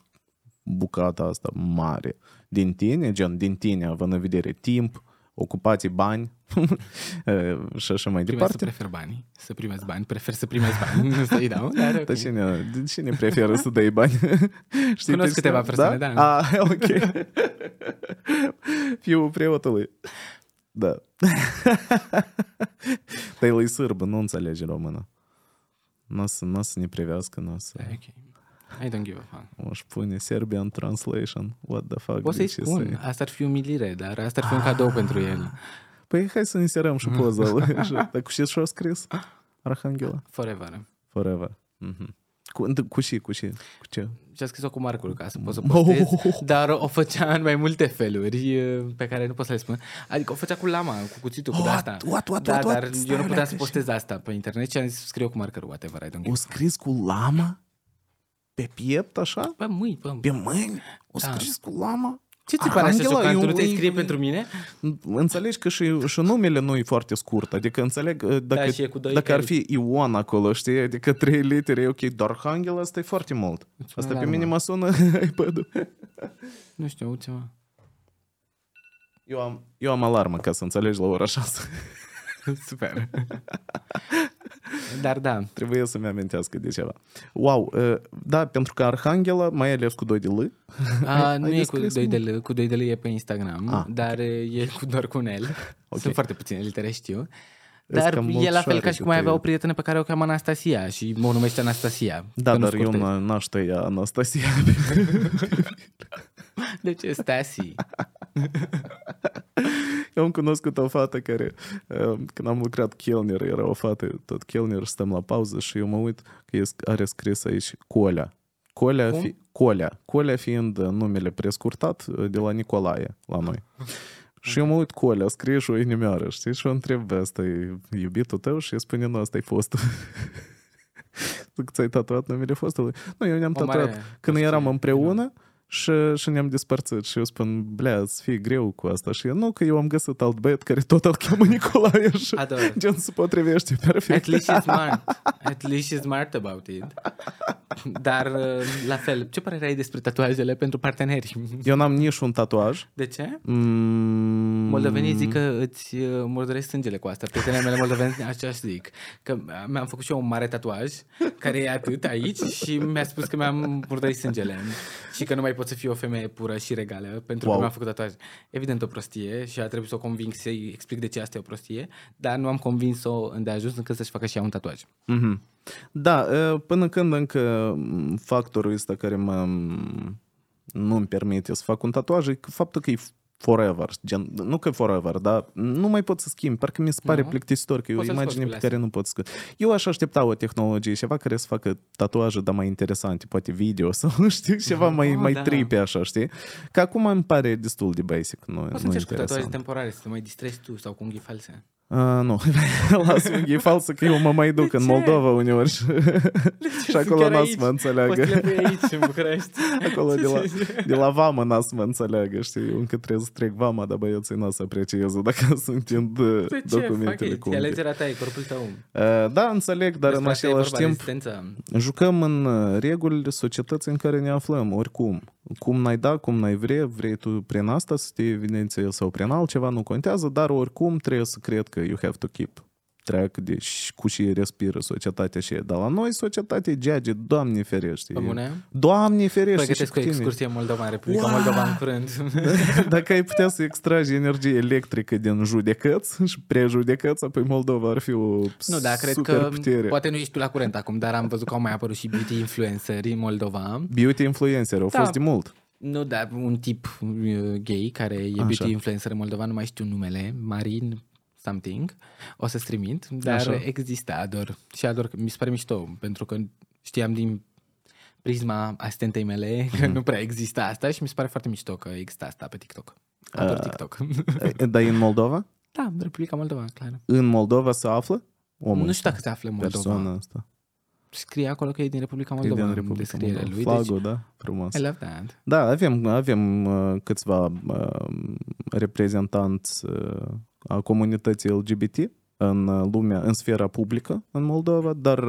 bucata asta mare din tine, gen din tine, având în vedere timp, ocupații, bani și așa mai departe. Să prefer banii, să primesc bani, prefer să primesc bani, nu să-i dau. Dar okay. cine, cine preferă să dai bani? Știi, cunosc câteva persoane, da? da? Ah, ok. Fiul preotului. Da. Dar el e sârbă, nu înțelege română. Nu o să, n-o să ne privească, nu o să... Okay. I don't give a fuck. Aș pune Serbian translation. What the fuck? Poți să-i spun. Say? Asta ar fi umilire, dar asta ar fi un cadou pentru el. Păi hai să inserăm și poza. Dacă știți ce-a scris Arhanghela. Forever. Forever. Mm-hmm. Cu, cu și, cu și, cu ce? Și-a scris-o cu marcul ca să pot să postez, dar o făcea în mai multe feluri pe care nu pot să le spun. Adică o făcea cu lama, cu cuțitul, cu asta. Da, dar eu nu puteam să postez asta pe internet și am zis, scriu cu marcărul, whatever. O scris cu lama? Pe piept, așa? Pe mâini. Pe mâini? O scris cu lama? Ce ți pare așa șocantul? Nu te scrie pentru mine? Înțelegi că și, și numele nu e foarte scurt. Adică înțeleg dacă, da, dacă ar fi Ion acolo, știi? Adică trei litere, e ok. Dar Arhanghela asta e foarte mult. Asta pe mine mă sună iPad-ul. Nu știu, ultima. Eu am, eu am alarmă ca să înțelegi la ora șase. Super. Dar da. Trebuie să-mi amintească de ceva. Wow, da, pentru că Arhanghela mai ales cu doi de L. A, nu e cu doi de L, cu doi de L e pe Instagram, A, dar okay. E cu doar cu un L. Okay. Sunt foarte puține litere, știu. Dar e la fel ca și cum mai avea eu. O prietenă pe care o cheamă Anastasia și mă numește Anastasia. Da, dar eu n-aș tăia Anastasia. De ce Stasi? Eu am cunoscut o fată care, când am lucrat Chelner, era o fată, tot Chelner, stăm la pauză și eu mă uit că are scris aici Colea. Colea, fi, Colea. Colea fiind numele prescurtat de la Nicolae, la noi. Și eu mă uit Colea, scrie și o inimioară, știi? Și o întreb, asta e iubitul tău? Și spune, nu, asta e fostul. Ți-ai tatuat numele fostului? Nu, eu ne-am tatuat când eram împreună. Și, și ne-am despărțit și eu spun, blea, să fie greu cu asta. Și eu, nu, că eu am găsit alt băiat care tot îl cheamă Nicolae și gen se potrivește perfect. At least she's smart. At least she's smart about it. Dar, la fel, ce părere ai despre tatuajele pentru parteneri? Eu n-am nici un tatuaj. De ce? Mm... Moldovenii zic că îți murdăresc sângele cu asta. Prietenele mele moldoveni așa zic. Că mi-am făcut și eu un mare tatuaj care e atât aici și mi-a spus că mi-am murdărit sângele. Și că nu mai pot să fie o femeie pură și regală pentru wow. că mi-am făcut tatuaj. Evident o prostie și a trebuit să o conving să-i explic de ce asta e o prostie, dar nu am convins-o îndeajuns încât să-și facă și ea un tatuaj. Mm-hmm. Da, până când încă factorul ăsta care mă nu-mi permite să fac un tatuaj e faptul că e forever, gen, nu că e forever, dar nu mai pot să schimb, parcă mi se pare no. plictisitor că e o imagine pe care nu pot să schimb. Eu aș aștepta o tehnologie, ceva care să facă tatuaje, dar mai interesante, poate video sau nu știu, ceva no, mai, mai da. tripe așa, știi? Că acum îmi pare destul de basic, nu, nu interesant. Poți să încerci cu tatuaje temporare, să te mai distrezi tu sau cu unghii false. Uh, nu, las unghii falsă că eu mă mai duc în Moldova uneori și, și acolo n-ați mă înțeleagă. Acolo de la, de la vama n-ați mă înțeleagă, știi? Eu încă trebuie să trec vama, dar băieții n-ați apreciază dacă sunt în documentele cum. Alegerea ta e corpul tău. Uh, da, înțeleg, dar în același timp jucăm în reguli societății în care ne aflăm, oricum. Cum n-ai da, cum n-ai vrea, vrei tu prin asta să te evidențiezi sau prin altceva, nu contează, dar oricum trebuie să cred că you have to keep track de cu și respiră societatea și e. Dar la noi societatea geage, Doamne ferește. Doamne ferește. Pregătesc o excursie în Moldova, în Republica wow! Moldova în curând. Dacă ai putea să extragi energie electrică din judecăți și prejudecăți, apoi Moldova ar fi o nu, da, cred super că, putere. Poate nu ești tu la curent acum, dar am văzut că au mai apărut și beauty influenceri în Moldova. Beauty influenceri, au da. fost de mult. Nu, dar un tip gay care e Așa. beauty influencer în Moldova, nu mai știu numele, Marin... something, o să-ți trimit, dar Așa. există Ador și Ador mi se pare mișto, pentru că știam din prisma asistentei mele mm-hmm. că nu prea există asta și mi se pare foarte mișto că există asta pe TikTok. Ador uh, TikTok. Dar e în Moldova? Da, Republica Moldova, clar. În Moldova se află? Omul nu știu dacă se află în Moldova. Asta. Scrie acolo că e din Republica Moldova. E din Republica Moldova. Lui, flagul, deci... da? Frumos. I love that. Da, avem, avem uh, câțiva uh, reprezentanți uh, a comunității L G B T în lumea, în sfera publică în Moldova, dar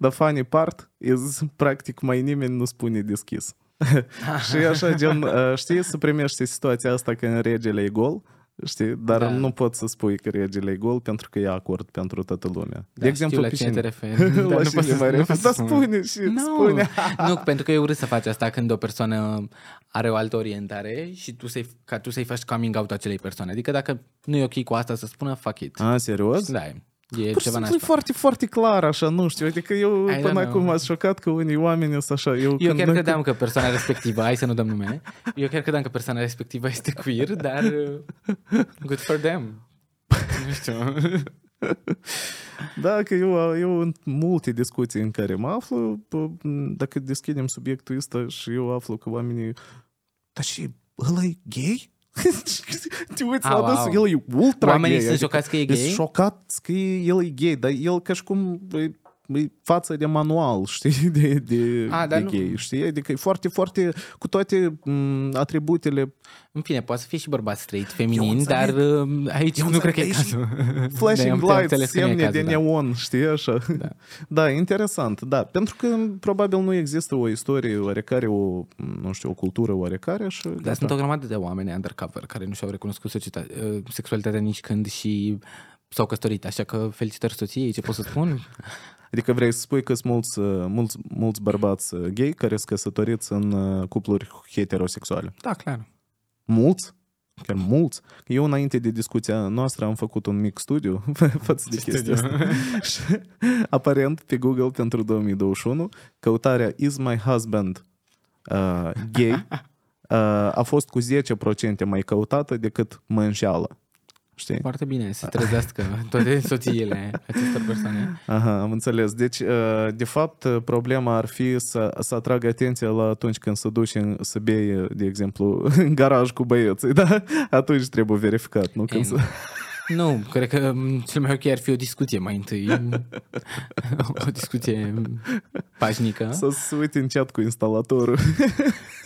the funny part is, practic mai nimeni nu spune deschis. Și așa, gen, știi, să primești situația asta că regele e gol, știi, dar da. nu poți să spui că regele e gol pentru că e acord pentru toată lumea. Da, de exemplu, la cine te referi, dar nu poți să, să, să spune și no. spune. Nu, pentru că e urât să faci asta când o persoană are o altă orientare și tu să-i, ca tu să-i faci coming out acelei persoane. Adică dacă nu e ok cu asta să spună, fuck it. A, serios? Da, e pur ceva nașpa. E foarte, foarte clar așa, nu știu, adică eu I până acum m-ați șocat că unii oameni sunt așa. Eu, eu chiar credeam că persoana respectivă, hai să nu dăm nume, eu chiar credeam că persoana respectivă este queer, dar good for them. Nu știu. Da, că eu, eu în multe discuții în care mă aflu, dacă deschidem subiectul ăsta și eu aflu că oamenii, dar și ăla e gay? Te uiți la dânsul, el e ultra oamenii gay. Oamenii sunt șocați că e gay? Sunt șocați că el e gay, dar el ca și cum e față de manual, știi, de, de, A, de gay, nu... știi? Adică e foarte, foarte, cu toate m- atributele. În fine, poate să fie și bărbat straight, feminin, dar aici eu nu cred că e cazul. Flashing lights, semne de neon, știi, așa. Da. Da, interesant, da. Pentru că probabil nu există o istorie oarecare, o, nu știu, o cultură oarecare. Și dar da, sunt o grămadă de oameni undercover care nu și-au recunoscut societatea, sexualitatea nici când și s-au căsătorit. Așa că felicitări soției, ce pot să spun? Adică vrei să spui că sunt mulți, mulți, mulți bărbați gay care sunt căsătoriți în cupluri heterosexuale. Da, clar. Mulți? Chiar mulți? Eu înainte de discuția noastră am făcut un mic studiu față de chestia asta. Și aparent pe Google pentru două mii douăzeci și unu căutarea Is my husband uh, gay uh, a fost cu zece la sută mai căutată decât mă înșeală. Știi? Foarte bine, se trezească toate soțiile acestor persoane. Aha, am înțeles. Deci, de fapt, problema ar fi să, să atragă atenția la atunci când se duce să bei, de exemplu, în garaj cu băieții, da? Atunci trebuie verificat, nu? Când... Nu, cred că cel mai ok ar fi o discuție mai întâi. O discuție pașnică. Să se uite în chat cu instalatorul.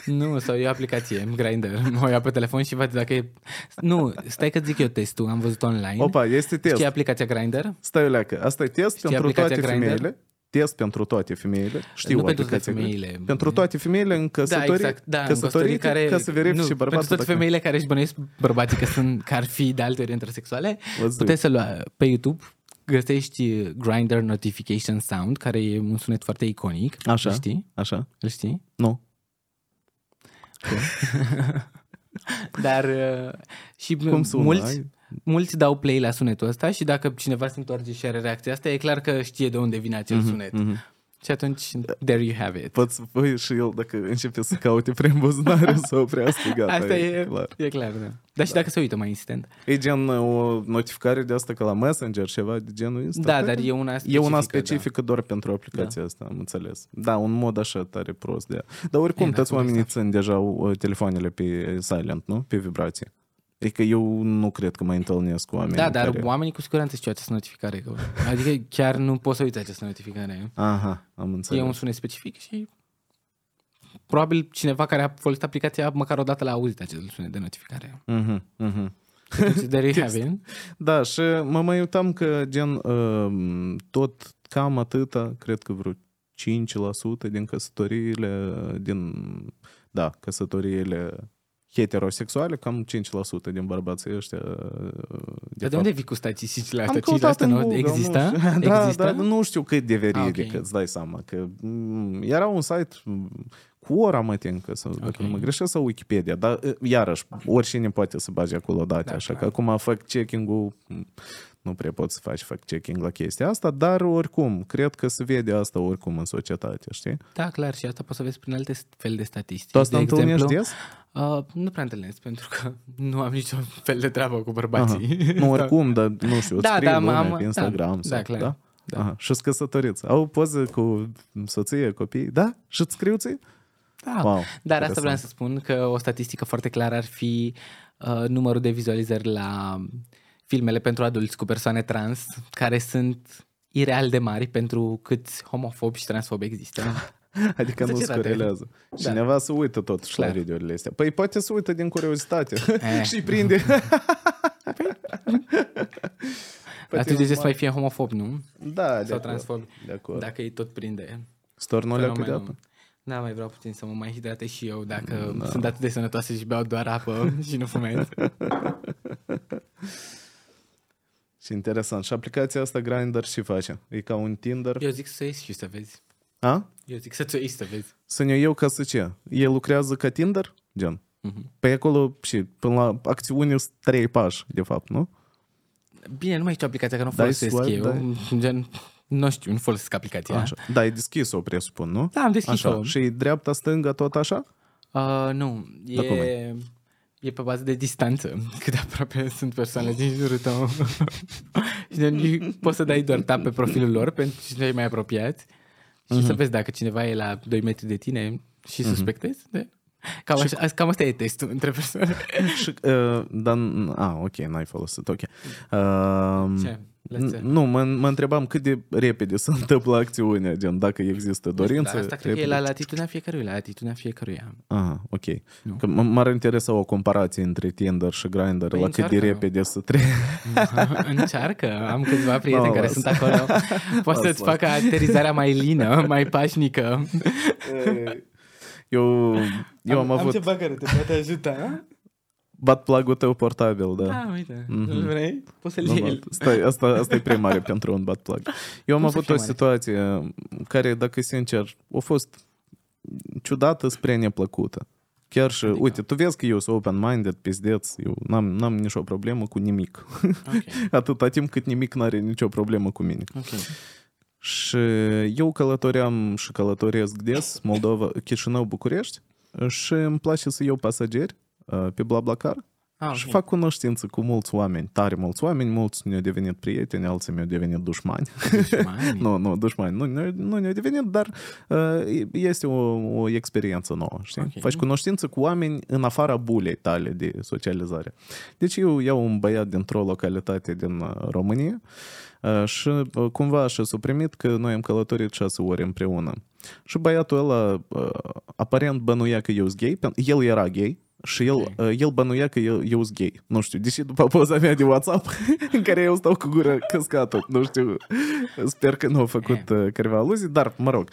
Nu, sau e o aplicație, Grindr. O ia pe telefon și văd dacă e... Nu, stai că zic eu testul, am văzut online. Opa, este test. Știi aplicația Grindr? Stai o leacă, asta e test. Știi pentru toate Grindr? Femeile. Test pentru toate femeile. Știu, nu pentru toate femeile. Pentru toate femeile în căsătorii, da, exact, da, căsătorii care, ca să verifici bărbatul. Pentru toate femeile care își bănuiesc bărbații că, sunt, că ar fi de alte ori intersexuale, puteți să lua pe YouTube, găsești Grindr Notification Sound, care e un sunet foarte iconic. Așa, știi? Așa. Îl știi? Nu. Okay. Dar și cum mulți... Mulți dau play la sunetul ăsta și dacă cineva se întoarce și are reacția asta, e clar că știe de unde vine acel mm-hmm, sunet. Mm-hmm. Și atunci, there you have it. Poți spui și el dacă începe să caute prea în buzunare să oprească, gata. Asta e, e clar. E clar, da. Dar da. Și dacă se uită mai insistent. E gen o notificare de asta ca la Messenger, ceva de genul Instagram? Da, dar e una specifică. E una specifică, da. Doar pentru aplicația, da. Asta, am înțeles. Da, un mod așa tare prost de ea. Dar oricum, toți oamenii țin deja telefoanele pe silent, nu? Pe vibrație. Adică eu nu cred că mai întâlnesc cu oamenii. Da, dar care... oamenii cu siguranță știu această notificare. Adică chiar nu poți să uiți această notificare. Aha, am înțeles. E un sunet specific și probabil cineva care a folosit aplicația măcar o dată l-a auzit acest sunet de notificare. Mhm, uh-huh, mhm. Uh-huh. Da, și mă mai uitam că gen tot cam atâta, cred că vreo cinci la sută din căsătoriile din, da, căsătoriile heterosexuale, cam cinci la sută din bărbații ăștia. De, de unde vii cu statisticile astea? Am căutat în Google, există? Nu știu. Da, există? Da, nu știu cât de veridică, okay. Îți dai seama că era un site cu ora, mă tin, că să, okay. Dacă nu mă greșesc, sau Wikipedia, dar iarăși, oricine poate să bage acolo date, da, așa clar. Că acum fact checking-ul, nu prea poți să faci fact checking la chestia asta, dar oricum, cred că se vede asta oricum în societate, știi? Da, clar, și asta poți să vezi prin alte fel de statistici. Tu asta de întâlnești des? Uh, nu prea întâlnesc, pentru că nu am niciun fel de treabă cu bărbații. Aha. Nu, oricum, dar nu știu, îți da, scrie da, lumea am, pe Instagram. Da, sau, da clar. Da? Da. Aha. Și-s căsătoriți. Au poză cu soție, copii, da? Și-ți scriu ție? Da, wow, dar asta vreau să spun că o statistică foarte clară ar fi uh, numărul de vizualizări la filmele pentru adulți cu persoane trans, care sunt ireal de mari pentru câți homofobi și transfobi există. Adică nu se corelează. Cineva da. Se uită totuși clar. La videourile astea. Păi poate se uită din curiozitate și prinde. Atunci de ce să mai fie homofob, nu? Da, sau transfob. Dacă îi tot prinde. Stornolea cât de apă? Da, mai vreau puțin să mă mai hidratez și eu dacă da. Sunt atât de sănătoase și beau doar apă și nu fumez. Și interesant. Și aplicația asta Grindr și face. E ca un Tinder. Eu zic să ieși și să vezi. A? Eu zic să-ți o ieși să vezi. Să ne eu ca să ce? El lucrează ca Tinder? Gen. Uh-huh. Pe acolo și până la acțiuni sunt trei pași, de fapt, nu? Bine, nu mai știu aplicația, că nu folosesc swipe, eu. Dai. Gen... Nu știu, nu folosesc aplicația. Așa. Da, ai deschis-o, presupun, nu? Da, am deschis-o. Așa. Și dreapta, stânga, tot așa? Uh, nu, e... E pe bază de distanță, cât de aproape sunt persoane din jurul tău. Și poți să dai doar tap pe profilul lor pentru cine e mai apropiat și uh-huh. să vezi dacă cineva e la doi metri de tine și uh-huh. suspectezi. De... Cam, așa, cu... cam asta e testul între persoane. Și, uh, dar, a, ok, n-ai folosit, ok. Uh, Ce? Nu, mă, mă întrebam cât de repede se întâmplă acțiunea, gen, dacă există dorință. Da, asta cred repede. Că e la latitudinea fiecăruia, la latitudinea fiecăruia. Aha, ok. Că m-ar interesa o comparație între Tinder și Grindr, păi la cât de repede să trec. Încearcă, am câțiva prieteni no, care las. sunt acolo. Poate să-ți las. facă aterizarea mai lină, mai pașnică. Eu, eu am, am avut... Am ceva care te poate ajuta, bat plug-ul tău portabil, da. Da, uite, mm-hmm. vrei? Poți să-l iei. Stai, asta, asta e prea mare pentru un bat plug. Eu am Cum avut o situație mare? care, dacă sincer, a fost ciudată spre neplăcută. Chiar și, adică. uite, tu vezi că eu sunt open-minded, pizdeț, eu n-am, n-am nicio problemă cu nimic. Okay. Atâta timp cât nimic n-are nicio problemă cu mine. Okay. Și eu călătoream și călătoresc des, Moldova, Chișinău, București, și îmi place să iau pasageri pe BlaBlaCar ah, și okay. fac cunoștință cu mulți oameni, tare mulți oameni, mulți ne-au devenit prieteni, alții mi-au devenit dușmani. Dușmani? nu, nu, dușmani, nu, nu ne-au devenit, dar este o, o experiență nouă, știi? Okay. Faci cunoștință cu oameni în afara bulei tale de socializare. Deci eu iau un băiat dintr-o localitate din România și cumva așa s-a primit că noi am călătorit șase ore împreună. Și băiatul ăla aparent bănuia că eu sunt gay, el era gay. Și el, okay. el bănuia că eu, eu sunt gay. Nu știu, deși după poza mea de WhatsApp în care eu stau cu gura căscată. Nu știu, sper că nu au făcut careva aluzii, dar mă rog.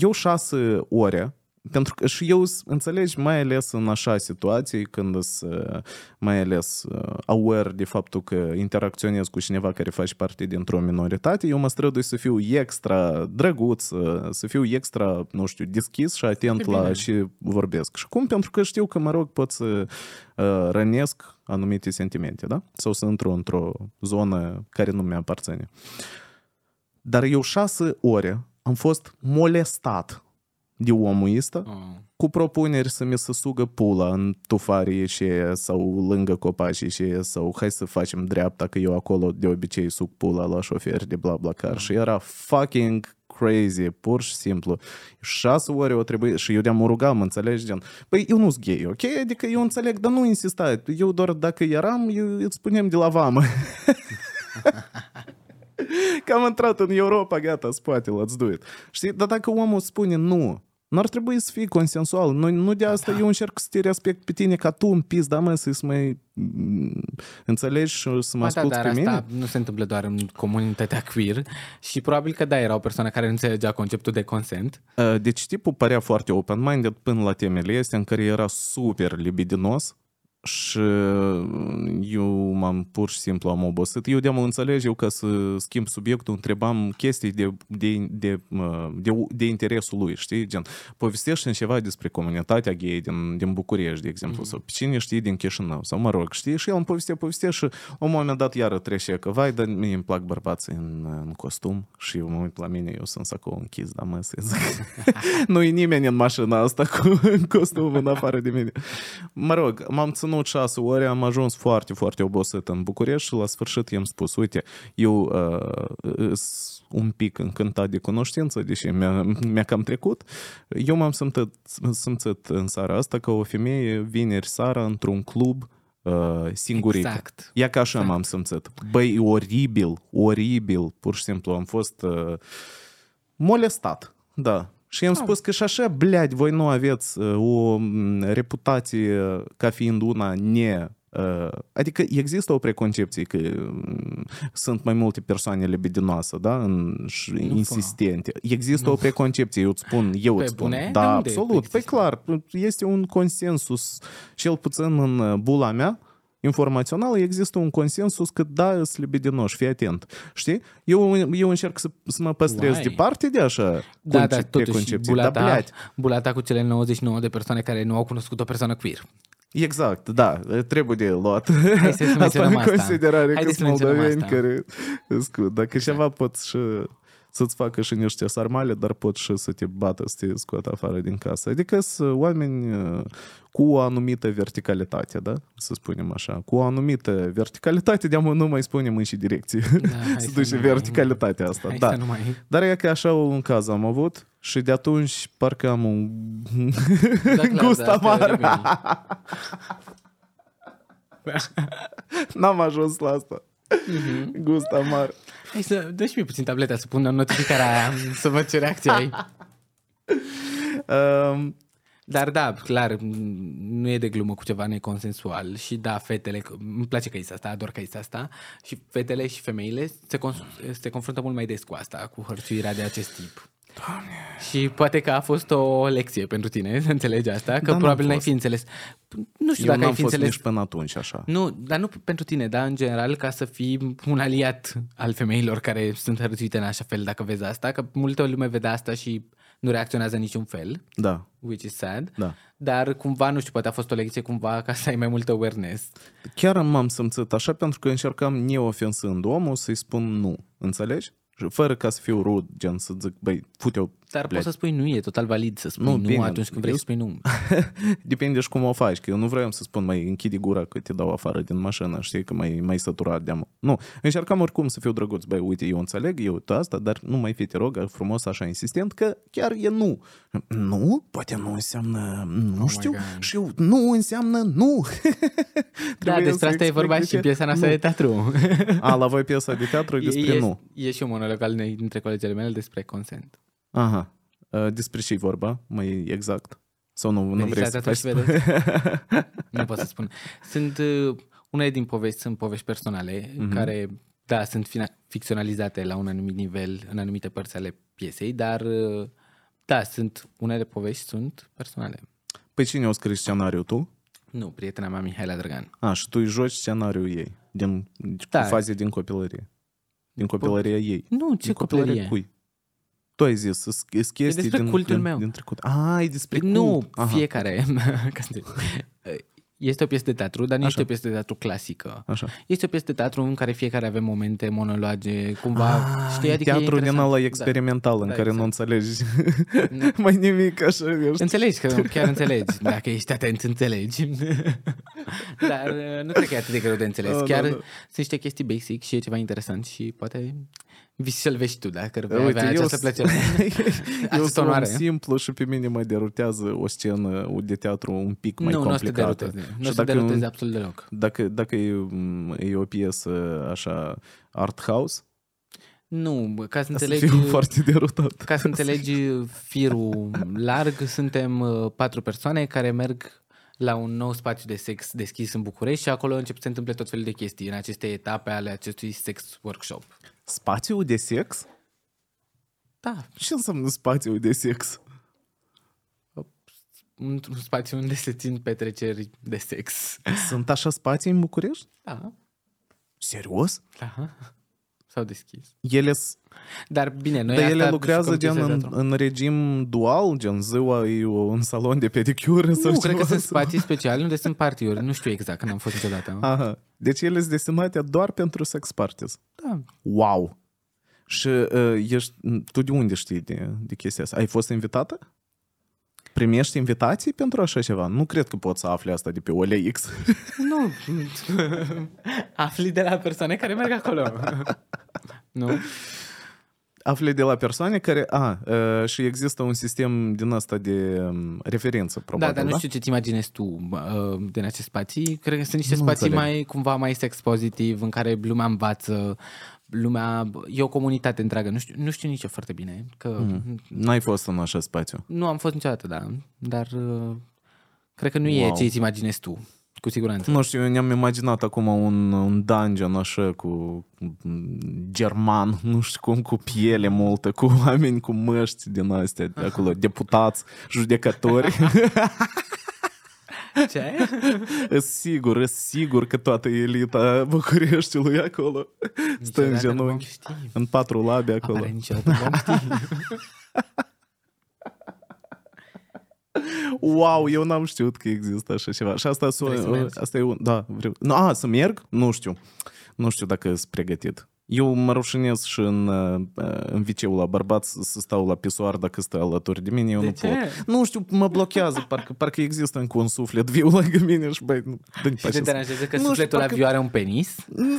Eu șase ore pentru că, și eu înțelegi, mai ales în așa situații, când sunt mai ales aware de faptul că interacționez cu cineva care face parte dintr-o minoritate, eu mă strădui să fiu extra drăguț, să fiu extra, nu știu, deschis și atent la ce vorbesc. Și cum? Pentru că știu că, mă rog, pot să rănesc anumite sentimente, da? Sau să intru într-o zonă care nu mi-aparține. Dar eu șase ore am fost molestat de omul ăsta, oh. cu propuneri să mi se sugă pula în tufarii și sau lângă copacii și sau hai să facem dreapta că eu acolo de obicei suc pula la șofer de BlaBlaCar. Oh. Și era fucking crazy, pur și simplu. Șase ore o trebuie și eu de-am rugam, înțelegi, gen, păi eu nu-s gay, ok? Adică eu înțeleg, dar nu insista. Eu doar dacă eram, eu îți spuneam de la vamă. Că am intrat în Europa, gata, spate, let's do it. Știi? Dar dacă omul spune nu, n-ar trebui să fii consensual. Nu, nu de asta da. eu încerc să te respect pe tine ca tu îmi pizda, mă, să-ți mai înțelegi și să mă asculti da, pe mine. Asta nu se întâmplă doar în comunitatea queer și probabil că da, era o persoană care înțelegea conceptul de consent. Deci tipul părea foarte open-minded până la temele astea în care era super libidinos. Și eu m-am pur și simplu am obosit. Eu de-am înțeles, eu ca să schimb subiectul, întrebam chestii de, de, de, de, de interesul lui, știi? Gen, povestește-mi ceva despre comunitatea gay din, din București, de exemplu, mm-hmm. sau cine știi din Chișinău, sau mă rog, știi? Și el îmi povestea, povestea și la un moment dat iară trece că, vai, dar mie îmi plac bărbații în, în costum și eu mă uit la mine, eu sunt acolo închis, dar mă să nu-i nimeni în mașina asta cu costum în afară de mine. Mă rog, m-am ținut nu șase ore, am ajuns foarte, foarte obosit în București și la sfârșit i-am spus, uite, eu uh, un pic încântat de cunoștință, deși mi-a, mi-a cam trecut, eu m-am simțit, simțit în seara asta că o femeie vineri seara într-un club uh, singurică. Exact. Ia ca așa exact. m-am simțit. Băi, oribil, oribil, pur și simplu am fost uh, molestat, da. Și i-am spus că și așa, blead, voi nu aveți o reputație ca fiind una ne... Adică există o preconcepție că sunt mai multe persoane libidinoase, da? Și insistente. Există nu. o preconcepție, eu îți spun, eu îți spun. Bune? Da, absolut. Păi clar, este un consensus, cel puțin în bula mea, informațional, există un consensus că da, îți libidinoși, fii atent. Știi? Eu, eu încerc să, să mă păstrez Uai. departe de așa da, da, totuși bula ta, da, bula ta cu cele nouăzeci și nouă de persoane care nu au cunoscut o persoană queer. Exact, da, trebuie de luat. Hai să menționăm asta. Asta în considerare că sunt moldoveni care... Dacă ceva pot și să-ți facă și niște sarmale, dar pot și să te bată, să te scoată afară din casă. Adică sunt oameni cu o anumită verticalitate, da? Să spunem așa. Cu o anumită verticalitate, de nu mai spunem în ce direcție. Da, se duce verticalitatea asta. Da. Numai... Dar e că așa un caz am avut și de atunci parcă am un da, clar, gust da, amar. N-am ajuns la asta. Mm-hmm. Gust amar. Hai să dă și mie puțin tableta să pun notificarea aia, să văd ce reacție ai. um, Dar da, clar, nu e de glumă cu ceva neconsensual. Și da, fetele, îmi place că este asta, ador că este asta. Și fetele și femeile se, cons- se confruntă mult mai des cu asta, cu hărțuirea de acest tip. Doamne. Și poate că a fost o lecție pentru tine, să înțelegi asta, că da, probabil n-ai fi înțeles. Nu știu eu dacă ai fi înțeles. Eu n-am fost nici până atunci așa. Nu, dar nu pentru tine, dar în general ca să fii un aliat al femeilor care sunt hărțuite în așa fel, dacă vezi asta, că multă lume vede asta și nu reacționează în niciun fel. Da. Which is sad. Da. Dar cumva, nu știu, poate a fost o lecție cumva ca să ai mai multă awareness. Chiar m-am simțit așa pentru că încercam, neofensând omul, să-i spun nu. Înțelegi? Fără ca să fiu rud, gen să zic, băi, fute-o. Dar poți să spui nu, e total valid să spui nu, nu bine, atunci când vrei eu... să spui nu. Depinde și cum o faci, că eu nu vreau să spun, mai închide gura că te dau afară din mașină, știi, că mai mai săturat de-am. Nu, încercam oricum să fiu drăguț, băi, uite, eu înțeleg, eu tot asta, dar nu mai fi, te rog, frumos, așa insistent, că chiar e nu. Nu? Poate nu înseamnă, nu oh știu, și eu, nu înseamnă nu. Da, despre asta e vorba și în piesa noastră de teatru. A, la voi piesa de teatru e despre e, nu. E și un monolog al dintre colegele mele despre consent. Aha, despre ce-i vorba, mai exact? Sau nu, nu vrei să faci? Nu pot să spun. Sunt, unele din povești sunt povești personale, mm-hmm. care, da, sunt ficționalizate la un anumit nivel, în anumite părți ale piesei, dar, da, sunt, unele povești sunt personale. Păi cine o scrie scenariul, tu? Nu, prietena mea, Mihaela Drăgan. A, și tu îi joci scenariul ei, din, da. Cu faze din copilărie. Din copilăria ei. Nu, ce copilărie? Cui? Tu ai zis, sunt chestii din, cultul din, meu. Din trecut. Ah, e despre cult. Nu, aha. Fiecare. Este o piesă de teatru, dar nu Așa. Este o piesă de teatru clasică. Așa. Este o piesă de teatru în care fiecare avem momente, monologe, cumva... Ah, știi, adică teatru din ăla experimental, da, în da, care exact. Nu înțelegi mai nimic așa. Înțelegi, că chiar înțelegi. Dacă ești atent, înțelegi. Dar nu cred că e atât de greu de înțeles. Oh, chiar da, da. Sunt niște chestii basic și e ceva interesant și poate... Să-l vezi tu, dacă vei avea această plăcere. Eu sunt simplu și pe mine mă derutează o scenă de teatru un pic mai nu, complicată. Nu, nu o să te derutezi absolut deloc. Dacă, dacă e, e o piesă așa art house, nu, ca să înțelegi, ca să înțelegi firul larg, suntem patru persoane care merg la un nou spațiu de sex deschis în București și acolo încep să se întâmple tot felul de chestii în aceste etape ale acestui sex workshop. Spațiu de sex? Da. Ce înseamnă spațiu de sex? Un spațiu unde se țin petreceri de sex. Sunt așa spații în București? Da. Serios? Da. S-au deschis. Ele... Dar bine, noi... Dar ele lucrează gen în, în regim dual, gen ziua e un salon de pedicură? Nu, cred că sunt spații speciale unde sunt party-uri. Nu știu exact, n-am fost niciodată. Aha. Deci ele sunt destinate doar pentru sex parties. Da. Wow! Și uh, ești, tu de unde știi de, de chestia asta? Ai fost invitată? Primești invitații pentru așa ceva? Nu cred că poți să afli asta de pe O L X. Nu. Afli de la persoane care merg acolo. Nu. Afli de la persoane care... A, uh, și există un sistem din asta de referință, probabil. Da, dar nu da? Știu ce-ți imaginezi tu uh, din aceste spații. Cred că sunt niște nu spații înțeleg. Mai cumva mai sex pozitiv, în care lumea învață, lumea... E o comunitate întreagă. Nu știu, nu știu nici eu foarte bine. Că... Mm. N-ai fost în așa spațiu. Nu am fost niciodată, da. Dar uh, cred că nu wow. e ce-ți imaginezi tu. Cu siguranță. Nu știu, eu ne-am imaginat acum un, un dungeon așa cu german, nu știu cum, cu piele multă, cu oameni cu măști din astea, de acolo, deputați, judecători. Ce? Îs sigur, îs sigur că toată elita Bucureștiului acolo niciodată stă în genunchi, în patru labe acolo. Apare niciodată vom ști. Wow, eu n-am știut că există așa ceva. Și asta, s-o, asta e un... Da, vreau... No, a, să merg? Nu știu. Nu știu dacă sunt pregătit. Eu mă rușinez și în, în viciul la bărbați să stau la pisoar dacă stă alături de mine, eu de nu ce? pot. Nu știu, mă blochează, parcă, parcă există încă un suflet viu lângă mine și băi, dă-mi pace. Și te deranjează că nu sufletul parcă, la viu are un penis?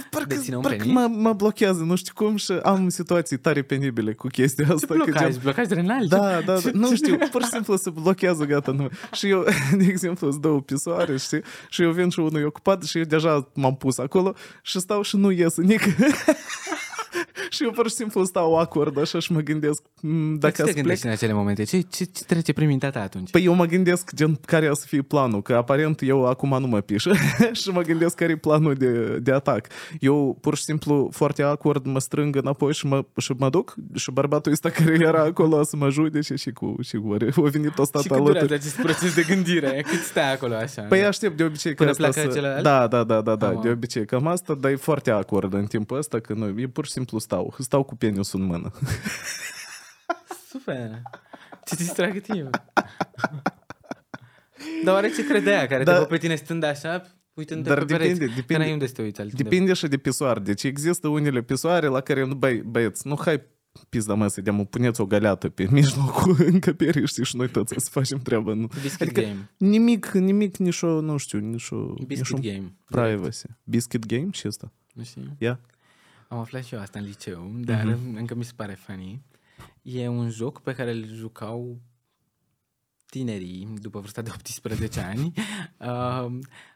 Parcă, un parcă penis? Mă, mă blochează, nu știu cum, și am situații tare penibile cu chestia asta. Te blocaj, blocaj de renal? Da, da, da, nu știu, pur și simplu se blochează, gata, nu. Și eu, de exemplu, îți două pisoare, știi? Și eu vin și unul e ocupat și eu deja m-am pus acolo și stau și nu ies nic. Și eu pur și simplu stau acord așa și mă gândesc dacă ce te gândești în acele momente? Ce, ce, ce trece prin mintea ta atunci? Păi eu mă gândesc gen, care o să fie planul, că aparent eu acum nu mă piș și mă gândesc care e planul de, de atac. Eu pur și simplu foarte acord mă strâng înapoi și mă, și mă duc și bărbatul ăsta care era acolo să mă judece și cu și cu a venit o stată alături. Și cât durează acest proces de gândire? Cât stai acolo așa? Păi aștept de obicei că asta să... Da, da, da, da, da de obicei cam asta, dar e foarte acord în timpul ăsta că nu, e pur și simplu stau, stau cu penisul în mână. Super! Ce distractiv! Dar oare ce credeai care da. Te vă pe tine stând așa, uitând de pe depinde, depinde, că unde să te uiți altundeva. Depinde și de pisoare. Deci există unele pisoare la care, băi, băieți, nu hai pizda mă să deamă, puneți o galeată pe mijlocul încăperii, știi, și noi toți să facem treaba. Nu. Biscuit adică game. Nimic, nimic, nicio, nu știu, nicio... Biscuit nicio game. Privacy. Biscuit game? Ce asta? Nu știu. Ia? Yeah. Am aflat și eu asta în liceu, dar mm-hmm. încă mi se pare funny. E un joc pe care îl jucau tinerii după vârsta de optsprezece ani,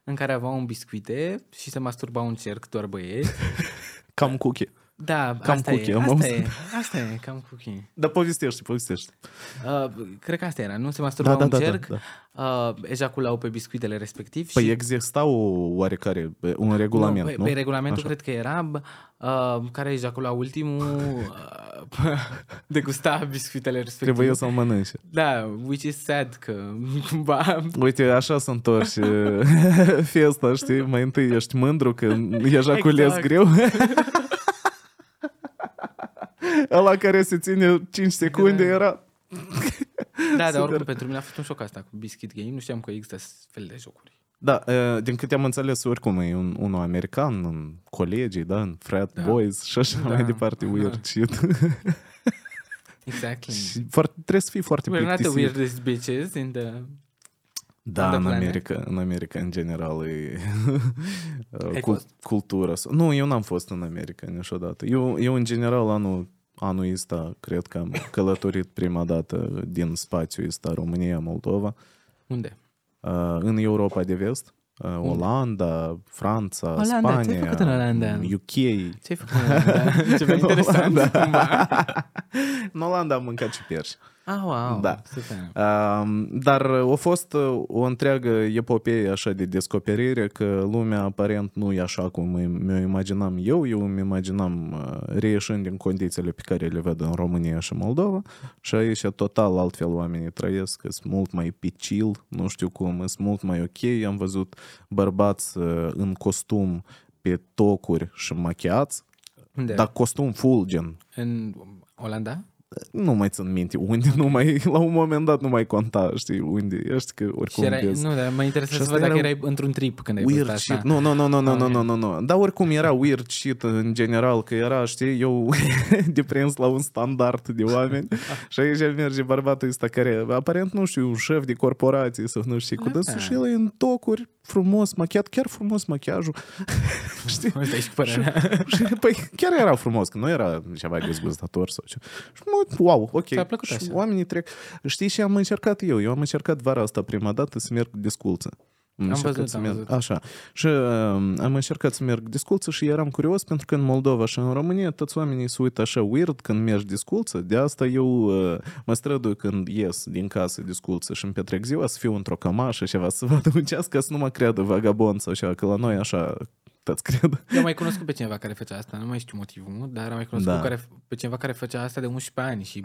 în care aveau un biscuite și se masturbau un cerc, doar băieți. Cam cookie. Da, cam asta, cookie, e, asta e, asta e, cam cookie. Dar povestește, povestește. Uh, cred că asta era, nu? Se masturbau da, un da, cerc, da, da. Uh, ejaculau pe biscuitele respectiv. Păi și... exista o, oarecare, un regulament, nu? nu? Pe, pe regulamentul așa. Cred că era uh, care ejacula ultimul uh, degusta biscuitele respective. Trebuie să-l mănânci. Da, which is sad că cumva... Uite, așa se întorci fiesta, știi? Mai întâi ești mândru că ejaculezi exact. Greu. Ăla care se ține cinci secunde era... Da, dar oricum pentru mine a fost un șoc asta cu Biscuit Game. Nu știam că există fel de jocuri. Da, din câte am înțeles, oricum e un, unul american în colegii, da, în frat da. Boys și așa da. Mai departe, da. Weird shit. Exactly. Și foarte, trebuie să fii foarte plictisiv. We're not the weirdest bitches in the... Da, în America, în America, în general, e cult- cultura. Nu, eu n-am fost în America niciodată. Eu, eu în general, anul, anul ăsta, cred că am călătorit prima dată din spațiul ăsta, România, Moldova. Unde? Uh, în Europa de Vest. Uh, Olanda, Franța, Olanda, Spania, ce-ai făcut în Olanda? U K. Ce-ai făcut în Olanda? Ceva interesant. Olanda. În Olanda am mâncat și pierși. Ah, wow, da. uh, Dar a fost o întreagă epopee așa de descoperire că lumea aparent nu e așa cum mi-o imaginam eu. Eu îmi imaginam reieșind din condițiile pe care le văd în România și Moldova. Și aici total altfel oamenii trăiesc, sunt mult mai picil, nu știu cum, sunt mult mai ok. Am văzut bărbați în costum pe tocuri și machiați. Unde? Dar costum full gen. În Olanda? Nu mai țin minte unde, nu mai, la un moment dat nu mai conta, știi, unde ești, că oricum erai, nu, dar mă interesează să văd dacă erai într-un trip când ai văzut asta. Nu, nu, nu, nu, nu, nu, nu, nu, nu, dar oricum era weird shit în general, că era, știi, eu deprins la un standard de oameni și aici merge bărbatul ăsta care, aparent, nu știu, un șef de corporație sau nu știu, cu dăsul și el e în tocuri, frumos machiat, chiar frumos machiajul, știi? Păi chiar era frumos, că nu era ceva dezgustător sau ce. Wow, ok. Și oamenii trec. Știi ce am încercat eu? Eu am încercat vara asta prima dată să merg desculță. Am, am văzut, să am merg... văzut. Așa. Și am încercat să merg desculță și eram curios pentru că în Moldova și în România toți oamenii se uită așa weird când mergi desculță. De asta eu mă strădui când ies din casă desculță și îmi petrec ziua să fiu într-o cămașă, ceva, să vă aduncească ca să nu mă creadă vagabond sau ceva, că la noi așa... Cred. Eu am mai cunoscut pe cineva care făcea asta, nu mai știu motivul, dar am mai cunoscut da. care, pe cineva care făcea asta de unsprezece ani și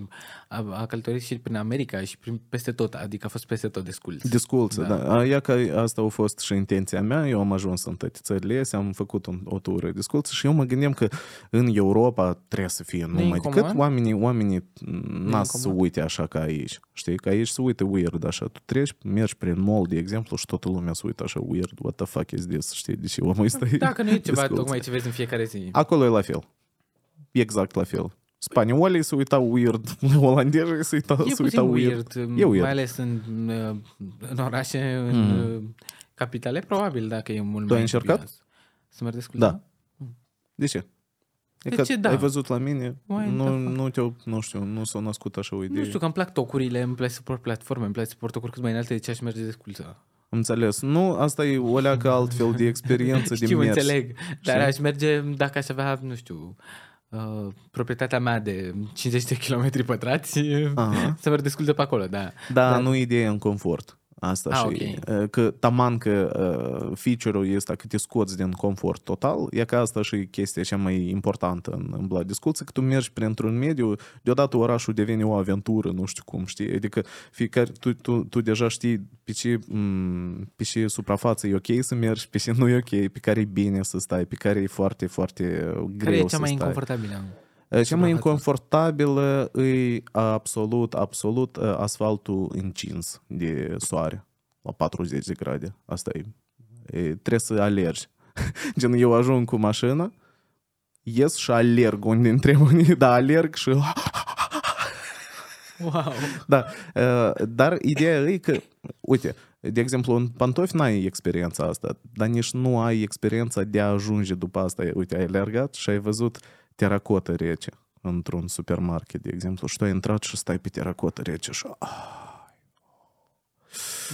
a, a călătorit și prin America și prin, peste tot, adică a fost peste tot desculță. Desculță, da. da. Ia că asta a fost și intenția mea, eu am ajuns în toate țările astea, am făcut un, o tură desculță și eu mă gândeam că în Europa trebuie să fie numai decât oamenii, oamenii n-a să uite așa ca aici, știi, că aici se uite weird așa, tu treci, mergi prin mall, de exemplu, și toată lumea se uită așa weird, what the fuck is this, știi, de ce omul ăsta e? Dacă nu e ceva, tocmai ce vezi în fiecare zi. Acolo e la fel. exact la fel. Spaniolii se uitau weird, olandezii se uitau, se uitau weird. weird. E weird. Mai ales în, în orașe, mm. în capitale, probabil, dacă e mult tu mai... Tu ai încercat? Să mergeți cu... Da. De ce? E de ce, da. Ai văzut la mine, nu, nu, te-o, nu știu, nu s-au născut așa o idee. Nu știu, că îmi plac tocurile, îmi place să port platforme, îmi place să port tocuri cât mai înalte, de ce aș merge de sculță. Înțeles. Nu, asta e o leacă altfel de experiență de mers. Știu, înțeleg, dar știu? Aș merge dacă aș avea, nu știu... Uh, proprietatea mea de cincizeci de kilometri pătrați, să merg descul de pe acolo, da. Da, dar... nu idee în confort. Asta ah, și okay. Că taman că uh, feature-ul ăsta că te scoți din confort total, e că asta și chestia cea mai importantă în, în Bla Discuții, că tu mergi printr-un mediu, deodată orașul devine o aventură, nu știu cum, știi, adică fiecare, tu, tu, tu deja știi pe ce, pe ce suprafață e ok să mergi, pe ce nu e ok, pe care e bine să stai, pe care e foarte, foarte greu să stai. Care e cea mai inconfortabilă? Cea mai inconfortabilă e absolut, absolut asfaltul încins de soare la patruzeci de grade. Asta e. e trebuie să alergi. Gen, eu ajung cu mașina, ies și alerg unde trebuie, dar alerg și... Wow. Da, dar ideea e că, uite, de exemplu, în pantofi n-ai experiența asta, dar nici nu ai experiența de a ajunge după asta. Uite, ai alergat și ai văzut teracotă rece într-un supermarket, de exemplu, și tu ai intrat și stai pe teracotă rece și...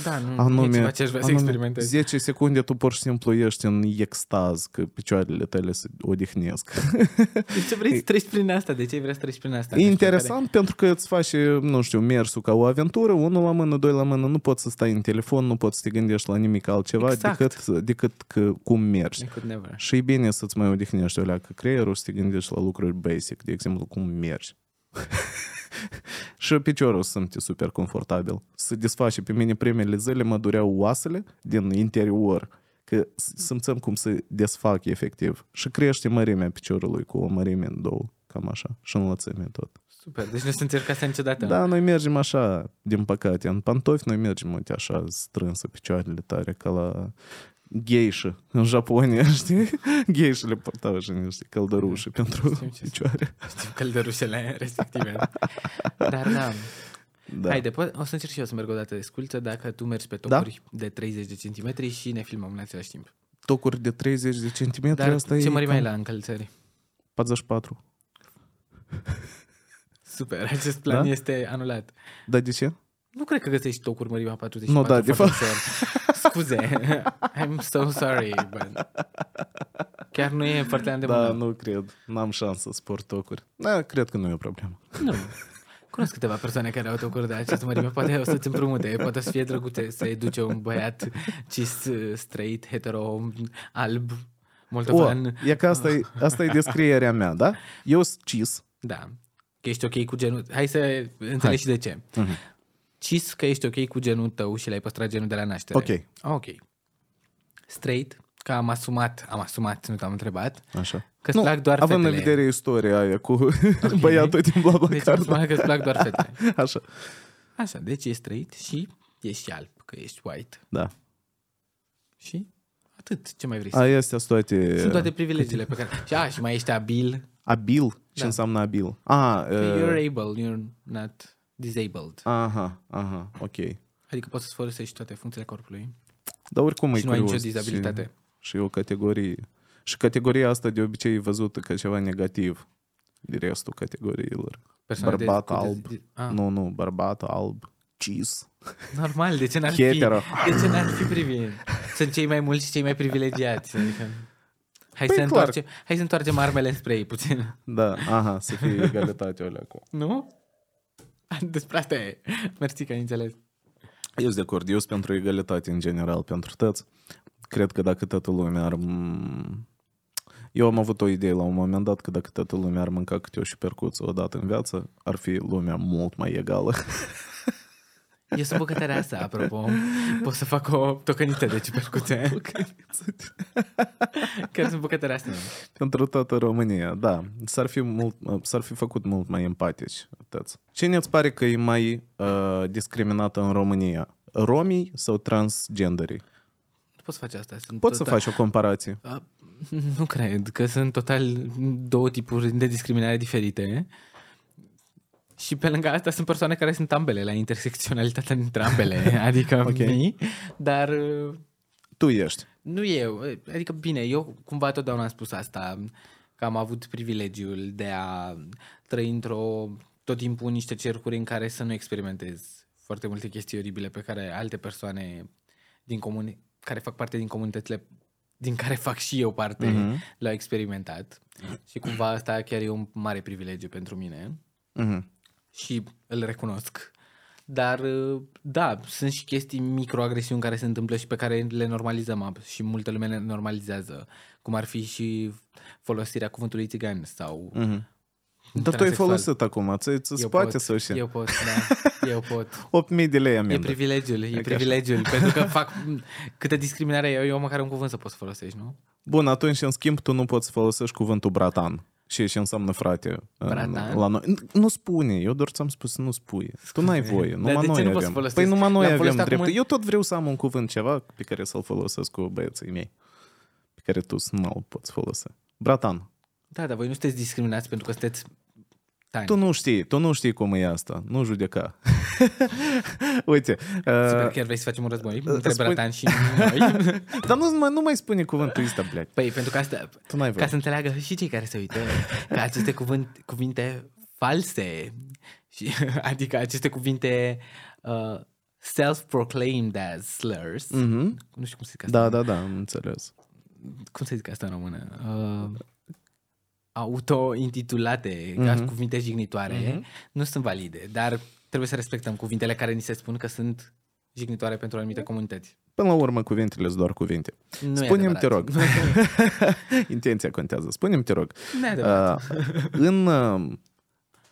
Da, nu, anume, nu ce anume zece secunde tu pur și simplu ești în extaz că picioarele tale se odihnesc. De ce vrei să treci prin asta? De ce vrei să treci prin asta? E interesant care... pentru că îți faci, nu știu, mersul ca o aventură, unul la mână, doi la mână, nu poți să stai în telefon, nu poți să te gândești la nimic altceva exact. decât, decât că cum mergi. Și e bine să-ți mai odihnești o leacă creierul, să te gândești la lucruri basic, de exemplu, cum mergi. Și piciorul simte super confortabil. Se desface pe mine primele zile, mă dureau oasele din interior, că simțăm cum se desfac efectiv. Și crește mărimea piciorului cu o mărime în două, cam așa, și înlățime tot. Super, deci nu se încercați niciodată. Da, noi mergem așa, din păcate, în pantofi, noi mergem uite așa strânsă picioarele tare ca la... Geisha în Japonia, știi? Geishele portau așa niște căldărușe pentru picioare. Știu căldărușele respective. Dar da. da. Haide, o să încerc și eu să merg o dată de sculță dacă tu mergi pe tocuri da? de treizeci de centimetri și ne filmăm în același timp. Tocuri de treizeci de centimetri? Dar asta ce mărime ai la încălțări? patruzeci și patru. Super, acest plan da? este anulat. Dar de ce? Nu cred că găsești tocuri mărimea patruzeci și patru. Nu, da, de fapt. Scuze, I'm so sorry, but... Chiar nu e foarte îndemână. Da, nu cred, n-am șansă să port tocuri. Da, cred că nu e o problemă. Nu, cunosc câteva persoane care au tocuri de această mărime. Poate o să-ți împrumute, poate să fie drăguțe să-i duce un băiat cis, straight, hetero, alb, moldovan. O, e că asta e, asta e descrierea mea, da? Eu sunt cis. Da, că ești ok cu genul. Hai să înțelegi Hai. de ce. Uh-huh. Cis că ești ok cu genul tău și l-ai păstrat genul de la naștere. Ok. Ok. Straight, că am asumat, am asumat, nu te-am întrebat. Așa. Că-ți nu, plac doar avem fetele. Avem în vedere istoria aia cu okay. băiatul din BlaBlaCar. Deci asumat că-ți plac doar fetele. Așa. Așa, deci ești straight și ești alb, că ești white. Da. Și atât, ce mai vrei să... Aia astea sunt toate... Sunt toate privilegiile pe care... Și, a, și mai ești abil. Abil? Ce da. înseamnă abil? Ah, uh... You're able, you're not... disabled. Aha, aha, ok. Adică poți să-ți folosești toate funcțiile corpului. Dar oricum e curios. Și nu ai nicio dizabilitate. Și, și o categorie. Și categoria asta de obicei e văzută ca ceva negativ de restul categoriilor. Persoane bărbat de, alb. De, de, nu, nu, bărbat alb. Cis. Normal, de ce n-ar fi? Hetero. De ce n-ar fi privit? Sunt cei mai mulți și cei mai privilegiați. Adică... Hai, păi să întoarcem, hai să întoarcem armele spre ei puțin. Da, aha, să fie egalitate o leacă. Nu? Despre asta e. Mersi că ai înțeles. Eu sunt de acord. Eu sunt pentru egalitate în general, pentru tăți. Cred că dacă toată lumea ar... Eu am avut o idee la un moment dat că dacă toată lumea ar mânca câte o șipercuță o dată în viață, ar fi lumea mult mai egală. Eu sunt bucătărea asta, apropo. Pot să fac o tocăniță de ciupercuțe. Chiar sunt bucătărea asta. Pentru toată România, da. S-ar fi, mult, s-ar fi făcut mult mai empatici. Cine îți pare că e mai uh, discriminată în România? Romii sau transgenderii? Poți să faci asta. Poți să faci o comparație. A, Nu cred, că sunt total două tipuri de discriminare diferite. Și pe lângă asta sunt persoane care sunt ambele, la intersecționalitatea dintre ambele, adică okay. mii, dar... Tu ești. Nu eu, adică bine, eu cumva totdeauna am spus asta, că am avut privilegiul de a trăi într-o, tot timpul niște cercuri în care să nu experimentez foarte multe chestii oribile pe care alte persoane din comuni- care fac parte din comunitățile din care fac și eu parte, uh-huh. l-au experimentat. Și cumva asta chiar e un mare privilegiu pentru mine. Uh-huh. Și îl recunosc. Dar, da, sunt și chestii, microagresiuni care se întâmplă și pe care le normalizăm și multă lume le normalizează. Cum ar fi și folosirea cuvântului țigan sau... Uh-huh. Dar tu ai folosit acum, îți poate să uși. Eu pot, da, eu pot. opt mii de lei amendă. E privilegiul, e, e privilegiul, pentru că fac câtă discriminare eu, eu măcar un cuvânt să poți să folosești, nu? Bun, atunci în schimb tu nu poți să folosești cuvântul bratan. Și ce înseamnă frate bratan? La noi. Nu spune, eu doar ți-am spus, nu spui. Tu n-ai voie, numai noi avem. Dar de ce nu poți să păi numai noi avem drept. Acum... Eu tot vreau să am un cuvânt ceva pe care să-l folosesc cu băieții mei, pe care tu nu îl poți folosi. Bratan. Da, dar voi nu sunteți discriminați pentru că sunteți tani. Tu nu știi, tu nu știi cum e asta, nu judeca. Uite. Sper că chiar vrei să facem un război între spune... bratani și noi. Dar nu, nu mai spune cuvântul ăsta, blec. Păi, pentru că asta, ca să înțeleagă și cei care se uită, că aceste cuvânt, cuvinte false, și, adică aceste cuvinte uh, self-proclaimed as slurs, mm-hmm. nu știu cum se zic asta. Da, da, da, am înțeles. Cum se zic asta în română? Uh, auto-intitulate, mm-hmm. ca cuvinte jignitoare, mm-hmm. nu sunt valide, dar trebuie să respectăm cuvintele care ni se spun că sunt jignitoare pentru anumite comunități. Până la urmă, cuvintele sunt doar cuvinte. Nu spune-mi, te rog. Intenția contează. Spune-mi, te rog. Uh, în, uh,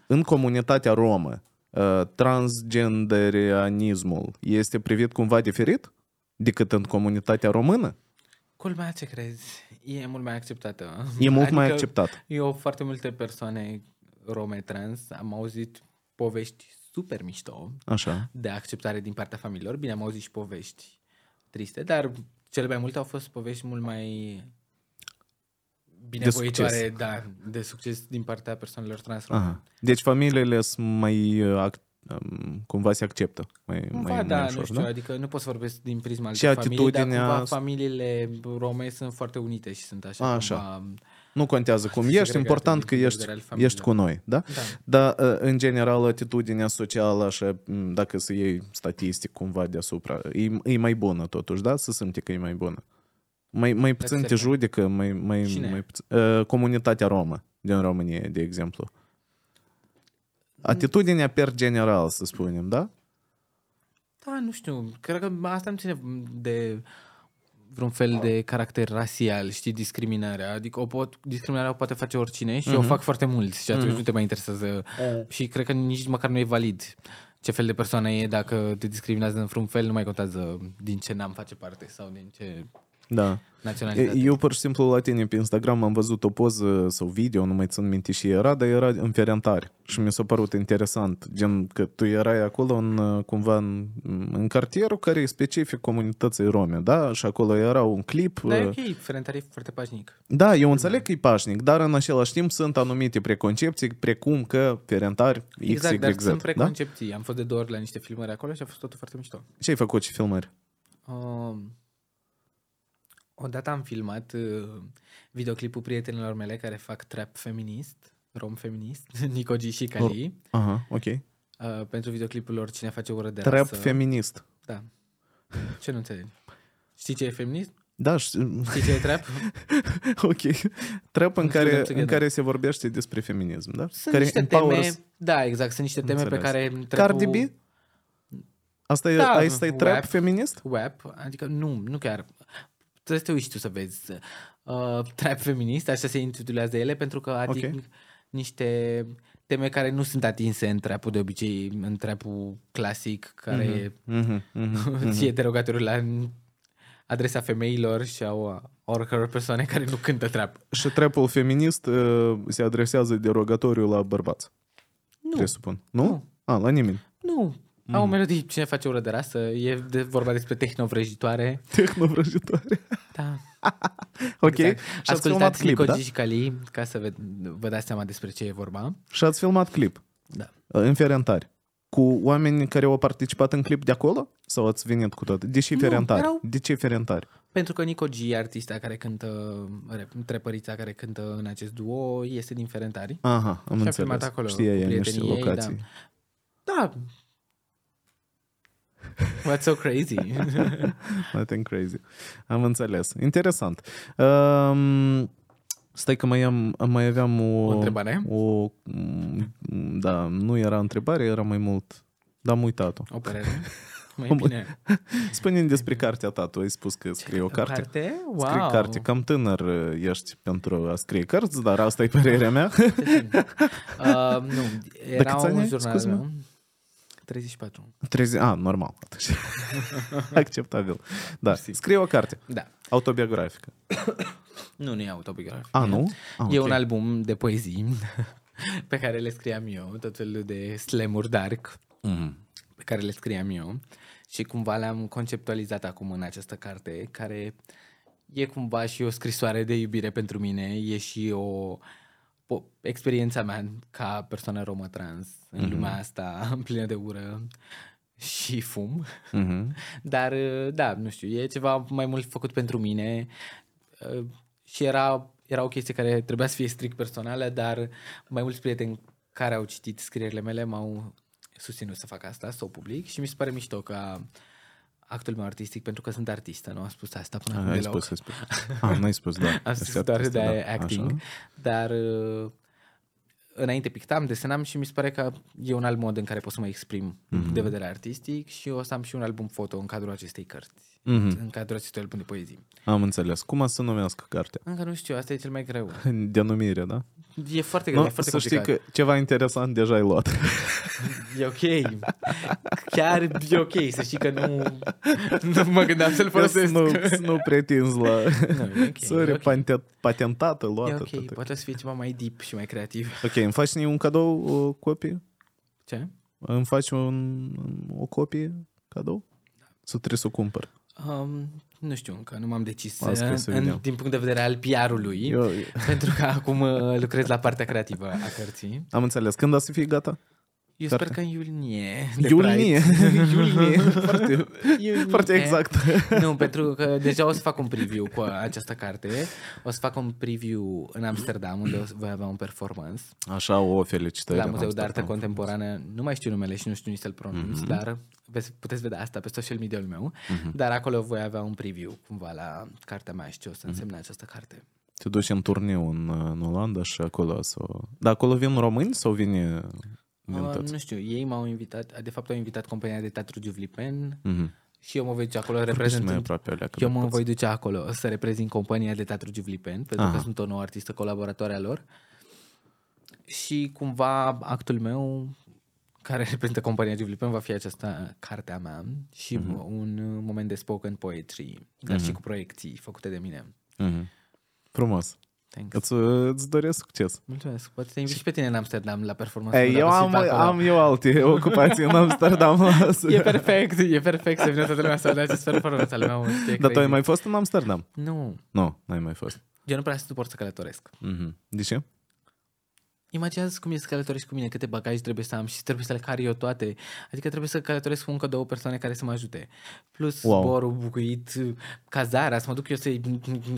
în comunitatea romă, uh, transgenderianismul este privit cumva diferit decât în comunitatea română? Culmea, ce crezi? E mult mai acceptată. E mult adică mai acceptat. Eu, foarte multe persoane rome trans, am auzit povești super mișto. Așa. De acceptare din partea familiilor. Bine, am auzit și povești triste, dar cele mai multe au fost povești mult mai binevoitoare, de, da, de succes din partea persoanelor trans rome. Deci familiile sunt mai active. Cumva se acceptă mai, cumva, mai, da, mai ușor, nu știu, da? Adică nu pot să vorbesc din prisma altor familii, dar cumva a... familiile rome sunt foarte unite și sunt așa, a, așa. Cumva... Nu contează cum ești, important că ești, ești cu noi, da? Da. Dar în general atitudinea socială, așa, dacă să iei statistic cumva deasupra, e, e mai bună totuși, da? Să simte că e mai bună. Mai, mai puțin te judecă, mai, mai, mai puțin, uh, comunitatea romă din România, de exemplu. Atitudinea per general, să spunem, da? Da, nu știu. Cred că asta nu ține de vreun fel de caracter rasial, știi, discriminarea. Adică o pot, discriminarea o poate face oricine și uh-huh. o fac foarte mulți și atunci uh-huh. nu te mai interesează. Uh-huh. Și cred că nici măcar nu e valid ce fel de persoană e. Dacă te discriminează în vreun fel, nu mai contează din ce n-am face parte sau din ce... Da. Eu pur și simplu la tine pe Instagram am văzut o poză sau video, nu mai țin minte și era, dar era în Ferentari și mi s-a părut interesant, gen că tu erai acolo în, cumva în, în cartierul care e specific comunității rome, da? Și acolo era un clip. Da, e ok, Ferentari e foarte pașnic. Da, eu înțeleg că e pașnic, dar în același timp sunt anumite preconcepții, precum că Ferentari X Y Z. Exact, dar sunt preconcepții, da? Am fost de două ori la niște filmări acolo și a fost totul foarte mișto. Ce ai făcut și filmări? Um... Odată am filmat uh, videoclipul prietenilor mele care fac trap feminist, rom feminist, Nico și Cali. Aha, uh-huh, ok. Uh, pentru videoclipul lor Cine face ură de trap rasă. Trap feminist. Da. Ce nu înțelegi? Știi ce e feminist? Da, știu. Știi ce e trap? Ok. Trap în, care, în care se vorbește despre feminism, da? Sunt care niște empowers... teme, da, exact, sunt niște teme înțeles. Pe care... Trapul... Cardi B? Asta e, da, asta e trap web, feminist? Web, adică nu, nu chiar... Trebuie să te uiți tu să vezi uh, trap feminist, așa se intitulează ele, pentru că ating okay. niște teme care nu sunt atinse în trapul de obicei, în trapul clasic, care mm-hmm, mm-hmm, ție mm-hmm. derogatoriu la adresa femeilor și a oricăror persoane care nu cântă trap. Și trapul feminist uh, se adresează derogatoriu la bărbați? Nu. Presupun. Nu? Nu. A, la nimeni? Nu. Mm. Au melodii, Cine face ură de rasă, e de vorba despre tehnovrăjitoare. Tehnovrăjitoare? Da. Ok. Exact. Și ați filmat clip, Nico, da? Nico Cali, ca să vă dați seama despre ce e vorba. Și ați filmat clip. Da. În Ferentari. Cu oameni care au participat în clip de acolo? Sau ați venit cu toate? De ce Ferentari? Erau... De ce Ferentari? Pentru că Nico G, artista care cântă, trepărița care cântă în acest duo, este din Ferentari. Aha, am și înțeles. Și a filmat acolo. Știa ea niște locații. Ei, da. da. What's so crazy? Nothing crazy. Am înțeles. Interesant. Um, stai că mai, am, mai aveam o... O întrebare? O, da, nu era întrebare, era mai mult... Dar am uitat-o. O părere? Mai bine. Spune-mi despre cartea ta. Tu ai spus că scrii o carte. Carte? Wow. Scrii carte. Cam tânăr ești pentru a scrie cărți, dar asta e părerea mea. uh, nu, era un jurnal... treizeci și patru. treizeci, a, normal. Acceptabil. Da. Scrie o carte. Da. Autobiografică. Nu, nu e autobiografică. A, nu? A, e okay. Un album de poezii pe care le scriam eu, tot felul de slam-uri dark, mm. pe care le scriam eu și cumva le-am conceptualizat acum în această carte, care e cumva și o scrisoare de iubire pentru mine, e și o... experiența mea ca persoană romă trans în mm-hmm. lumea asta plină de ură și fum, mm-hmm. dar da, nu știu, e ceva mai mult făcut pentru mine și era, era o chestie care trebuia să fie strict personală, dar mai mulți prieteni care au citit scrierile mele m-au susținut să fac asta, să o public și mi se pare mișto că actul meu artistic, pentru că sunt artistă, nu am spus asta până acum deloc. Ai spus, ai spus. Ah, n-ai spus, da. Am spus doar artistă, de da. Acting, așa. Dar înainte pictam, desenam și mi se pare că e un alt mod în care pot să mă exprim mm-hmm. de vedere artistic și o să am și un album foto în cadrul acestei cărți, mm-hmm. în cadrul acestui album de poezii. Am înțeles. Cum a să numească cartea? Încă nu știu, asta e cel mai greu. Denumirea, da? E foarte greu, no, e foarte să complicat. Să știi că ceva interesant deja ai luat. E ok. Chiar e ok. Să știi că nu, nu mă gândeam să-l folosesc. Nu, nu pretinzi la no, okay, sorry, okay. patentată, luată. E ok, tot poate să fie ceva mai deep și mai creativ. Ok, îmi faci un cadou, o copie? Ce? Îmi faci un, o copie, cadou? Da. Să trebuie să o cumpăr. Um, nu știu încă, nu m-am decis în, din punct de vedere al P R-ului, eu, eu. pentru că acum lucrez la partea creativă a cărții. Am înțeles. Când o să fie gata? Eu Carte. Sper că în iulie. Iulie? Iulie. Foarte, iulie. Foarte exact. Nu, pentru că deja o să fac un preview cu această carte. O să fac un preview în Amsterdam, unde o să voi avea un performance. Așa, o felicitări. La Muzeul de Artă Contemporană. Nu mai știu numele și nu știu nici să-l pronunț, mm-hmm. dar puteți vedea asta pe social media-ul meu. Mm-hmm. Dar acolo voi avea un preview cumva la cartea mea și ce o să însemne mm-hmm. această carte. Te duci în turneu în, în Olanda și acolo sau... Dar acolo vin români sau vine... Uh, nu știu, ei m-au invitat, de fapt au invitat compania de teatru Giuvlipen uh-huh. și eu mă voi duce acolo reprezentând, eu mă voi duce acolo să reprezint compania de teatru Giuvlipen pentru Aha. că sunt o nouă artistă colaboratoare a lor și cumva actul meu care reprezintă compania Giuvlipen va fi această cartea mea și uh-huh. un moment de spoken poetry, dar uh-huh. și cu proiecții făcute de mine. Uh-huh. Frumos! Thanks. Îți doresc succes. Mulțumesc. Poate te invit și pe tine în Amsterdam la performanță. Ei, eu am, am eu alte ocupații în Amsterdam. E perfect, e perfect să vină toată lumea să vedea acest performanță al meu. Dar tu ai mai fost în Amsterdam? Nu. Nu, n-ai mai fost. Eu nu prea suport să călătoresc. Mm-hmm. De ce? Imaginează-ți cum e să călătoresc cu mine, câte bagaje trebuie să am și trebuie să le car eu toate. Adică trebuie să călătoresc cu încă două persoane care să mă ajute. Plus wow. zborul, bucuit, cazarea, să mă duc eu să-i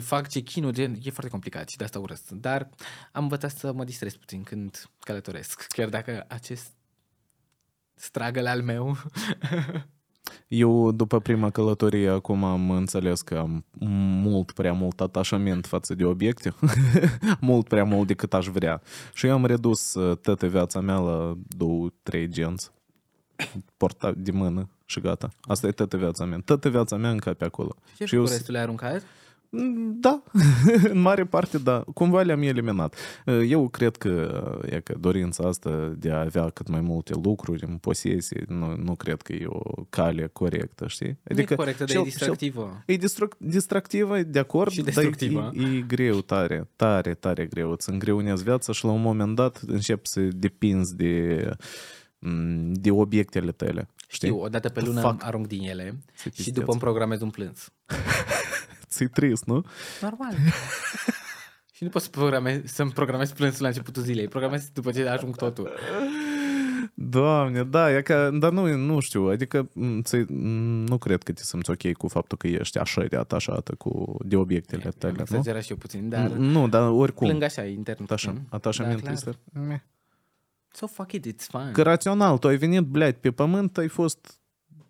fac check-in-uri. E foarte complicat și de asta urăsc. Dar am învățat să mă distrez puțin când călătoresc. Chiar dacă acest struggle al meu... Eu după prima călătorie acum am înțeles că am mult prea mult atașament față de obiecte, mult prea mult decât aș vrea și eu am redus toată viața mea la două, trei genți, portat de mână și gata, asta e toată viața mea, toată viața mea încă pe acolo. Ce și eu cu restul le-ai aruncat? Da, în mare parte da, cumva le-am eliminat. Eu cred că, e că dorința asta de a avea cât mai multe lucruri în posesie, nu, nu cred că e o cale corectă, știi? Adică nu e corectă, dar e distractivă. E distractivă, de acord, și destructivă. Dar e, e greu, tare, tare, tare greu. Îți îngreunezi viața și la un moment dat începi să depinzi de, de obiectele tale. Știi? Știu, odată pe lună fac... arunc din ele și după îmi programez un plâns. ți-i trist, nu? Normal. Și nu pot să programez, să-mi programez plânsul la începutul zilei. Programez după ce ajung totul. Doamne, da, e ca, dar nu, nu știu, adică nu cred că te simți ok cu faptul că ești așa de atașată cu, de obiectele tale, nu? Exagerat și eu puțin, dar... Nu, dar oricum. Plâng așa, intern. Atașament este... So fuck it, it's fine. Că rațional, tu ai venit, blядь, pe pământ, ai fost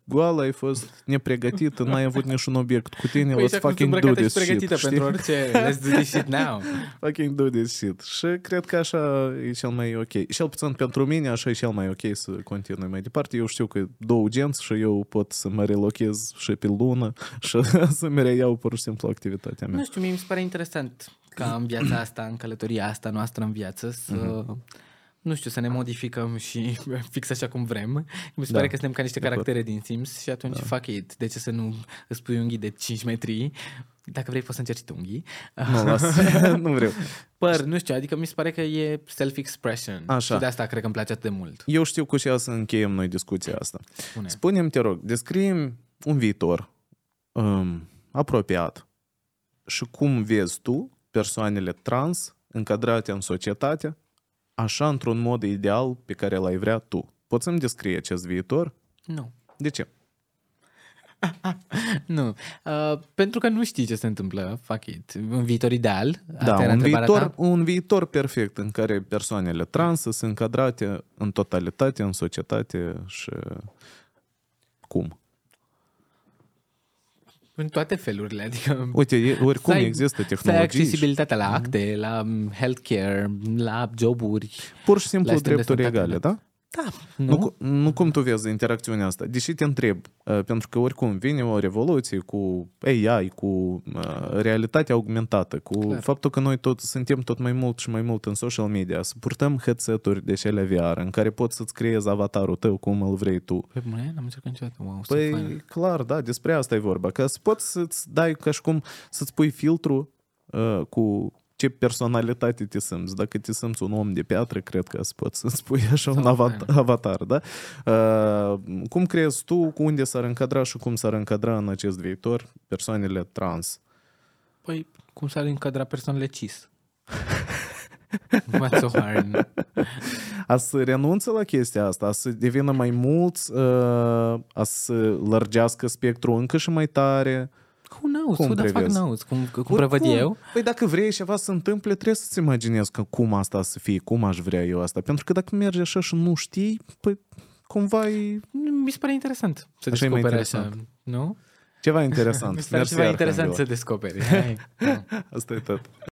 goală, ai fost nepregătită, n-ai avut niciun obiect cu tine, păi let's fucking do this shit. Pentru orice, let's do this shit now. Fucking do this shit. Și cred că așa e cel mai ok. Cel puțin pentru mine așa e cel mai ok să continui mai departe. Eu știu că două genți și eu pot să mă relochez și pe lună și să mi reiau pur și simplu activitatea mea. Nu știu, mie mi se pare interesant ca în viața asta, în călătoria asta noastră în viață să... Mm-hmm. Nu știu, să ne modificăm și fix așa cum vrem. Mi se da. pare că suntem ca niște caractere din Sims și atunci da. fuck it. De ce să nu îți pui unghii de cinci metri? Dacă vrei poți să încerci tu unghii. Nu, las. Nu vreau. Păr, nu știu, adică mi se pare că e self-expression. Așa. Și de asta cred că îmi place atât de mult. Eu știu cu ce să încheiem noi discuția asta. Spune. Spune-mi, te rog, descrie-mi un viitor um, apropiat și cum vezi tu persoanele trans încadrate în societate așa, într-un mod ideal pe care l-ai vrea tu. Poți să-mi descrii acest viitor? Nu. De ce? Nu. Uh, pentru că nu știi ce se întâmplă, fuck it. Un viitor ideal? Da, un viitor, un viitor perfect în care persoanele trans sunt încadrate în totalitate, în societate și... Cum? În toate felurile, adică... Uite, oricum ai, există tehnologii. Să ai accesibilitatea și... la acte, mm-hmm. la healthcare, la joburi. Pur și simplu drepturi egale, da? Da. Nu? Nu, nu cum tu vezi interacțiunea asta. Deși te întreb, pentru că oricum vine o revoluție cu A I, cu realitatea augmentată, cu Clar. faptul că noi tot suntem tot mai mult și mai mult în social media, să purtăm headset-uri de cele V R în care poți să-ți creezi avatarul tău cum îl vrei tu. Păi, mă, n-am încercat niciodată. Wow, păi, clar, da, despre asta e vorba. Că poți să-ți dai ca și cum să-ți pui filtru uh, cu... Ce personalitate te simți? Dacă te simți un om de piatră, cred că îți poți să-ți pui așa un avatar, da? Uh, cum crezi tu, cu unde s-ar încadra și cum s-ar încadra în acest viitor persoanele trans? Păi, cum s-ar încadra persoanele cis? A să renunță la chestia asta, a să devină mai mulți, uh, a să lărgească spectrul încă și mai tare... Who knows? Cum, da, fac knows? Cum, cum prevăd eu? Păi dacă vrei ceva să întâmple, trebuie să-ți imaginezi că cum asta să fie, cum aș vrea eu asta. Pentru că dacă mergi așa și nu știi, păi cumva e... Mi se pare interesant să așa descoperi interesant. Așa, nu? Ceva interesant. Mi se pare ceva interesant să descoperi. Hai, da. Asta e tot.